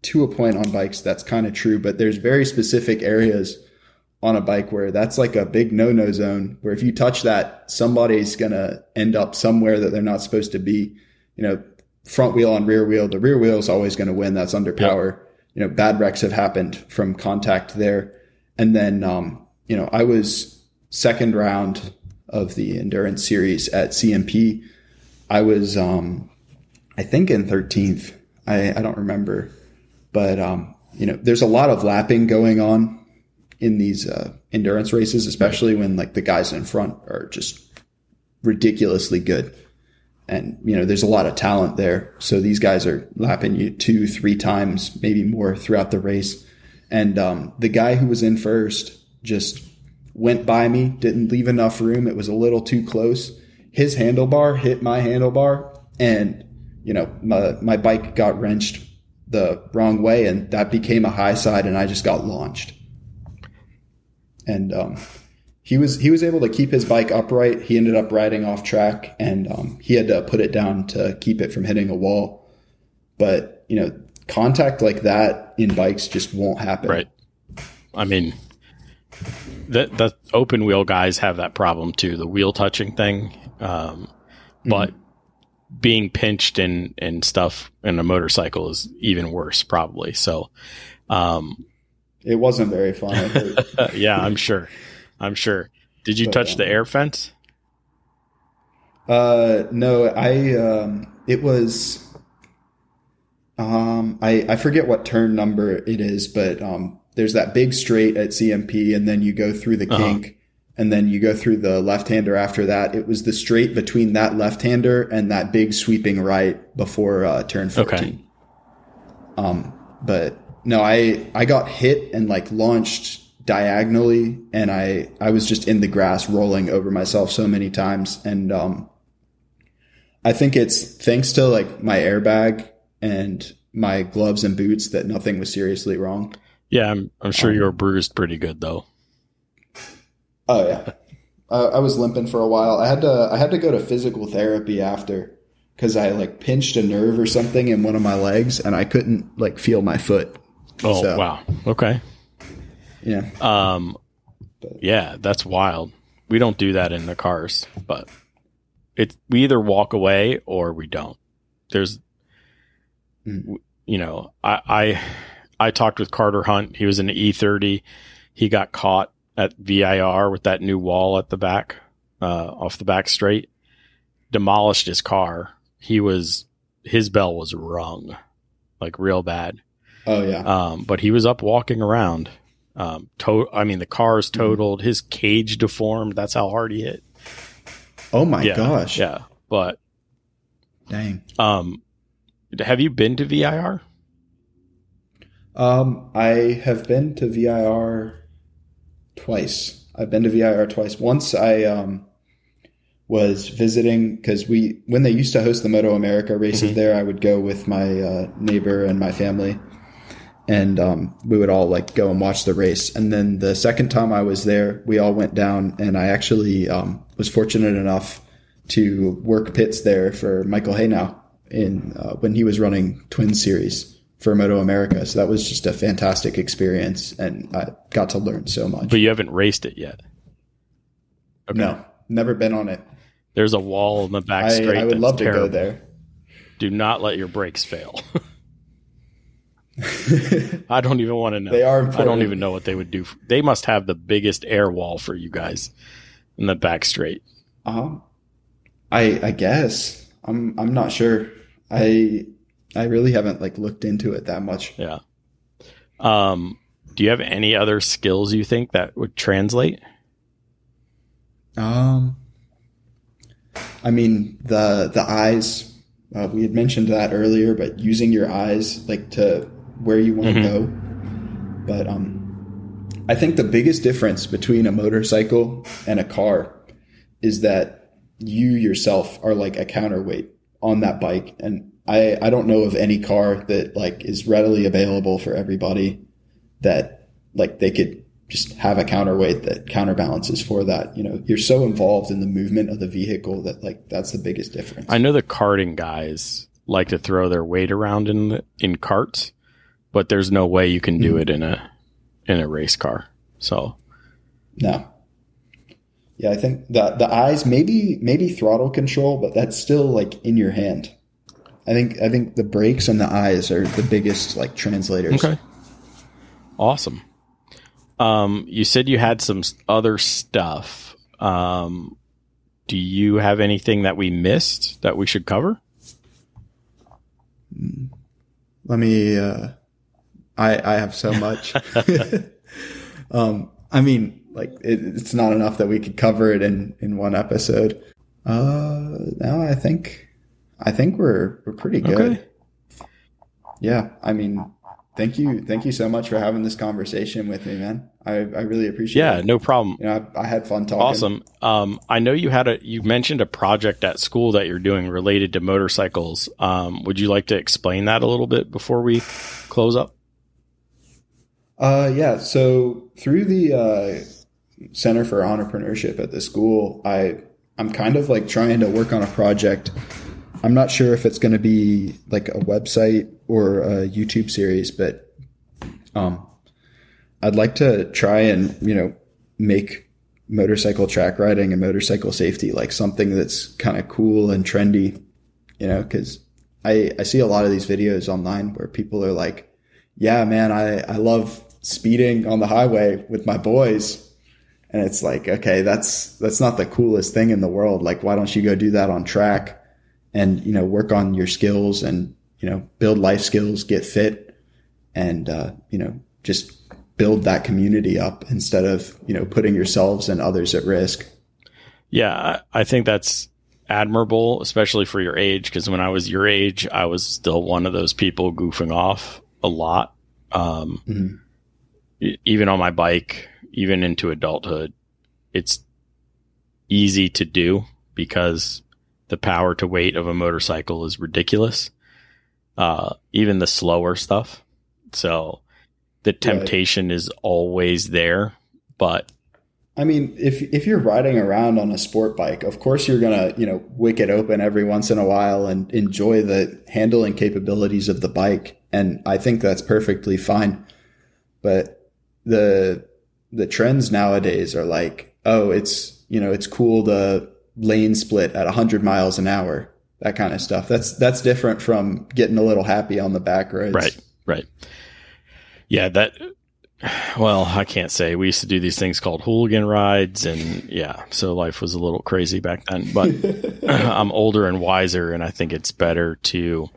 to a point on bikes, that's kind of true, but there's very specific areas on a bike where that's like a big no-no zone where if you touch that, somebody's going to end up somewhere that they're not supposed to be, you know, front wheel on rear wheel. The rear wheel is always going to win. That's under power. You know, bad wrecks have happened from contact there. And then, um, you know, I was second round of the endurance series at C M P. I was, um, I think in thirteenth, I, I don't remember. But, um, you know, there's a lot of lapping going on in these uh, endurance races, especially when, like, the guys in front are just ridiculously good. And, you know, there's a lot of talent there. So these guys are lapping you two, three times, maybe more throughout the race. And um, the guy who was in first just went by me, didn't leave enough room. It was a little too close. His handlebar hit my handlebar, and, you know, my, my bike got wrenched the wrong way, and that became a high side, and I just got launched. And um, he was he was able to keep his bike upright. He ended up riding off track, and um, he had to put it down to keep it from hitting a wall. But you know, contact like that in bikes just won't happen. Right. I mean, the the open wheel guys have that problem too, the wheel touching thing. Um, but. Mm-hmm. Being pinched and, and stuff in a motorcycle is even worse, probably. So, um, it wasn't very fun. Yeah, I'm sure. I'm sure. Did you but, touch um, the air fence? Uh, no, I, um, it was, um, I, I forget what turn number it is, but, um, there's that big straight at C M P and then you go through the kink. Uh-huh. And then you go through the left-hander after that. It was the straight between that left-hander and that big sweeping right before uh, turn fourteen. Okay. Um, but no, I, I got hit and like launched diagonally, and I, I was just in the grass rolling over myself so many times. And um, I think it's thanks to like my airbag and my gloves and boots that nothing was seriously wrong. Yeah, I'm I'm sure um, you were bruised pretty good though. Oh yeah, I, I was limping for a while. I had to I had to go to physical therapy after because I like pinched a nerve or something in one of my legs and I couldn't like feel my foot. Oh so, wow, okay, yeah, um, but, yeah, that's wild. We don't do that in the cars, but it we either walk away or we don't. There's, mm. you know, I. I I talked with Carter Hunt. He was in the E thirty. He got caught at V I R with that new wall at the back, uh, off the back straight. Demolished his car. He was, his bell was rung, like real bad. Oh, yeah. Um, but he was up walking around. Um, to- I mean, the car's totaled. Mm-hmm. His cage deformed. That's how hard he hit. Oh, my yeah, gosh. Yeah. But, dang. Um, have you been to V I R? Um, I have been to V I R twice. I've been to V I R twice. Once I um, was visiting because we when they used to host the Moto America races mm-hmm. there, I would go with my uh, neighbor and my family, and um, we would all like go and watch the race. And then the second time I was there, we all went down, and I actually um, was fortunate enough to work pits there for Michael Haynau in uh, when he was running Twin Series for Moto America. So that was just a fantastic experience and I got to learn so much. But you haven't raced it yet. Okay. No, never been on it. There's a wall in the back straight. I, I would love terrible. to go there. Do not let your brakes fail. I don't even want to know. They are important. I don't even know what they would do. For, they must have the biggest air wall for you guys in the back straight. Uh-huh. I, I guess I'm, I'm not sure. I, I really haven't like looked into it that much. Yeah. Um, do you have any other skills you think that would translate? Um, I mean the, the eyes, uh, we had mentioned that earlier, but using your eyes like to where you want to mm-hmm. go. But, um, I think the biggest difference between a motorcycle and a car is that you yourself are like a counterweight on that bike. And I, I don't know of any car that like is readily available for everybody that like they could just have a counterweight that counterbalances for that. You know, you're so involved in the movement of the vehicle that like that's the biggest difference. I know the karting guys like to throw their weight around in the, in karts, but there's no way you can do mm-hmm. it in a in a race car. So no. Yeah, I think the the eyes maybe maybe throttle control, but that's still like in your hand. I think I think the brakes and the eyes are the biggest like translators. Okay, awesome. Um, you said you had some other stuff. Um, do you have anything that we missed that we should cover? Let me. Uh, I I have so much. um, I mean, like it, it's not enough that we could cover it in in one episode. Uh, now I think. I think we're we're pretty good. Okay. Yeah, I mean, thank you, thank you so much for having this conversation with me, man. I, I really appreciate yeah, it. Yeah, no problem. You know, I, I had fun talking. Awesome. Um, I know you had a you mentioned a project at school that you're doing related to motorcycles. Um, would you like to explain that a little bit before we close up? Uh, yeah. So through the uh, Center for Entrepreneurship at the school, I I'm kind of like trying to work on a project. I'm not sure if it's going to be like a website or a YouTube series, but um, I'd like to try and, you know, make motorcycle track riding and motorcycle safety like something that's kind of cool and trendy, you know, because I, I see a lot of these videos online where people are like, yeah, man, I, I love speeding on the highway with my boys. And it's like, okay, that's that's not the coolest thing in the world. Like, why don't you go do that on track? And, you know, work on your skills and, you know, build life skills, get fit and, uh, you know, just build that community up instead of, you know, putting yourselves and others at risk. Yeah, I think that's admirable, especially for your age, because when I was your age, I was still one of those people goofing off a lot, um, mm-hmm. even on my bike, even into adulthood. It's easy to do because the power to weight of a motorcycle is ridiculous. Uh, even the slower stuff. So the temptation right. is always there. But I mean, if if you're riding around on a sport bike, of course you're going to, you know, wick it open every once in a while and enjoy the handling capabilities of the bike. And I think that's perfectly fine. But the the trends nowadays are like, oh, it's, you know, it's cool to lane split at one hundred miles an hour, that kind of stuff. That's that's different from getting a little happy on the back roads. Right, right. Yeah, that... Well, I can't say. We used to do these things called hooligan rides, and yeah, so life was a little crazy back then, but I'm older and wiser, and I think it's better to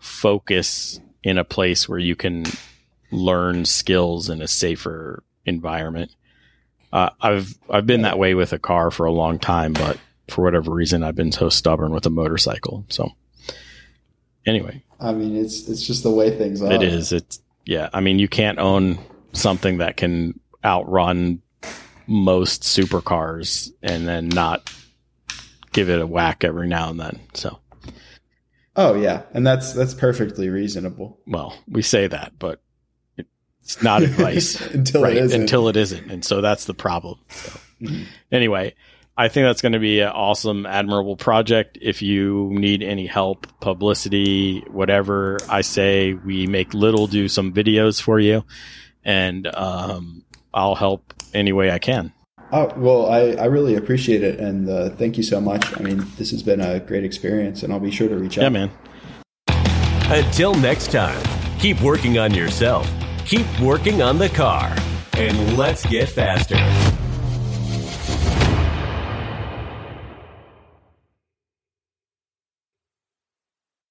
focus in a place where you can learn skills in a safer environment. Uh, I've, I've been that way with a car for a long time, but for whatever reason, I've been so stubborn with a motorcycle. So anyway, I mean, it's, it's just the way things are. It is. It's yeah. I mean, you can't own something that can outrun most supercars and then not give it a whack every now and then. So, oh yeah. And that's, that's perfectly reasonable. Well, we say that, but it's not advice until, right? it until it isn't. And so that's the problem. So. Anyway, I think that's going to be an awesome, admirable project. If you need any help, publicity, whatever, I say we make Little do some videos for you. And um, I'll help any way I can. Oh, well, I, I really appreciate it. And uh, thank you so much. I mean, this has been a great experience, and I'll be sure to reach yeah, out. Yeah, man. Until next time, keep working on yourself. Keep working on the car. And let's get faster.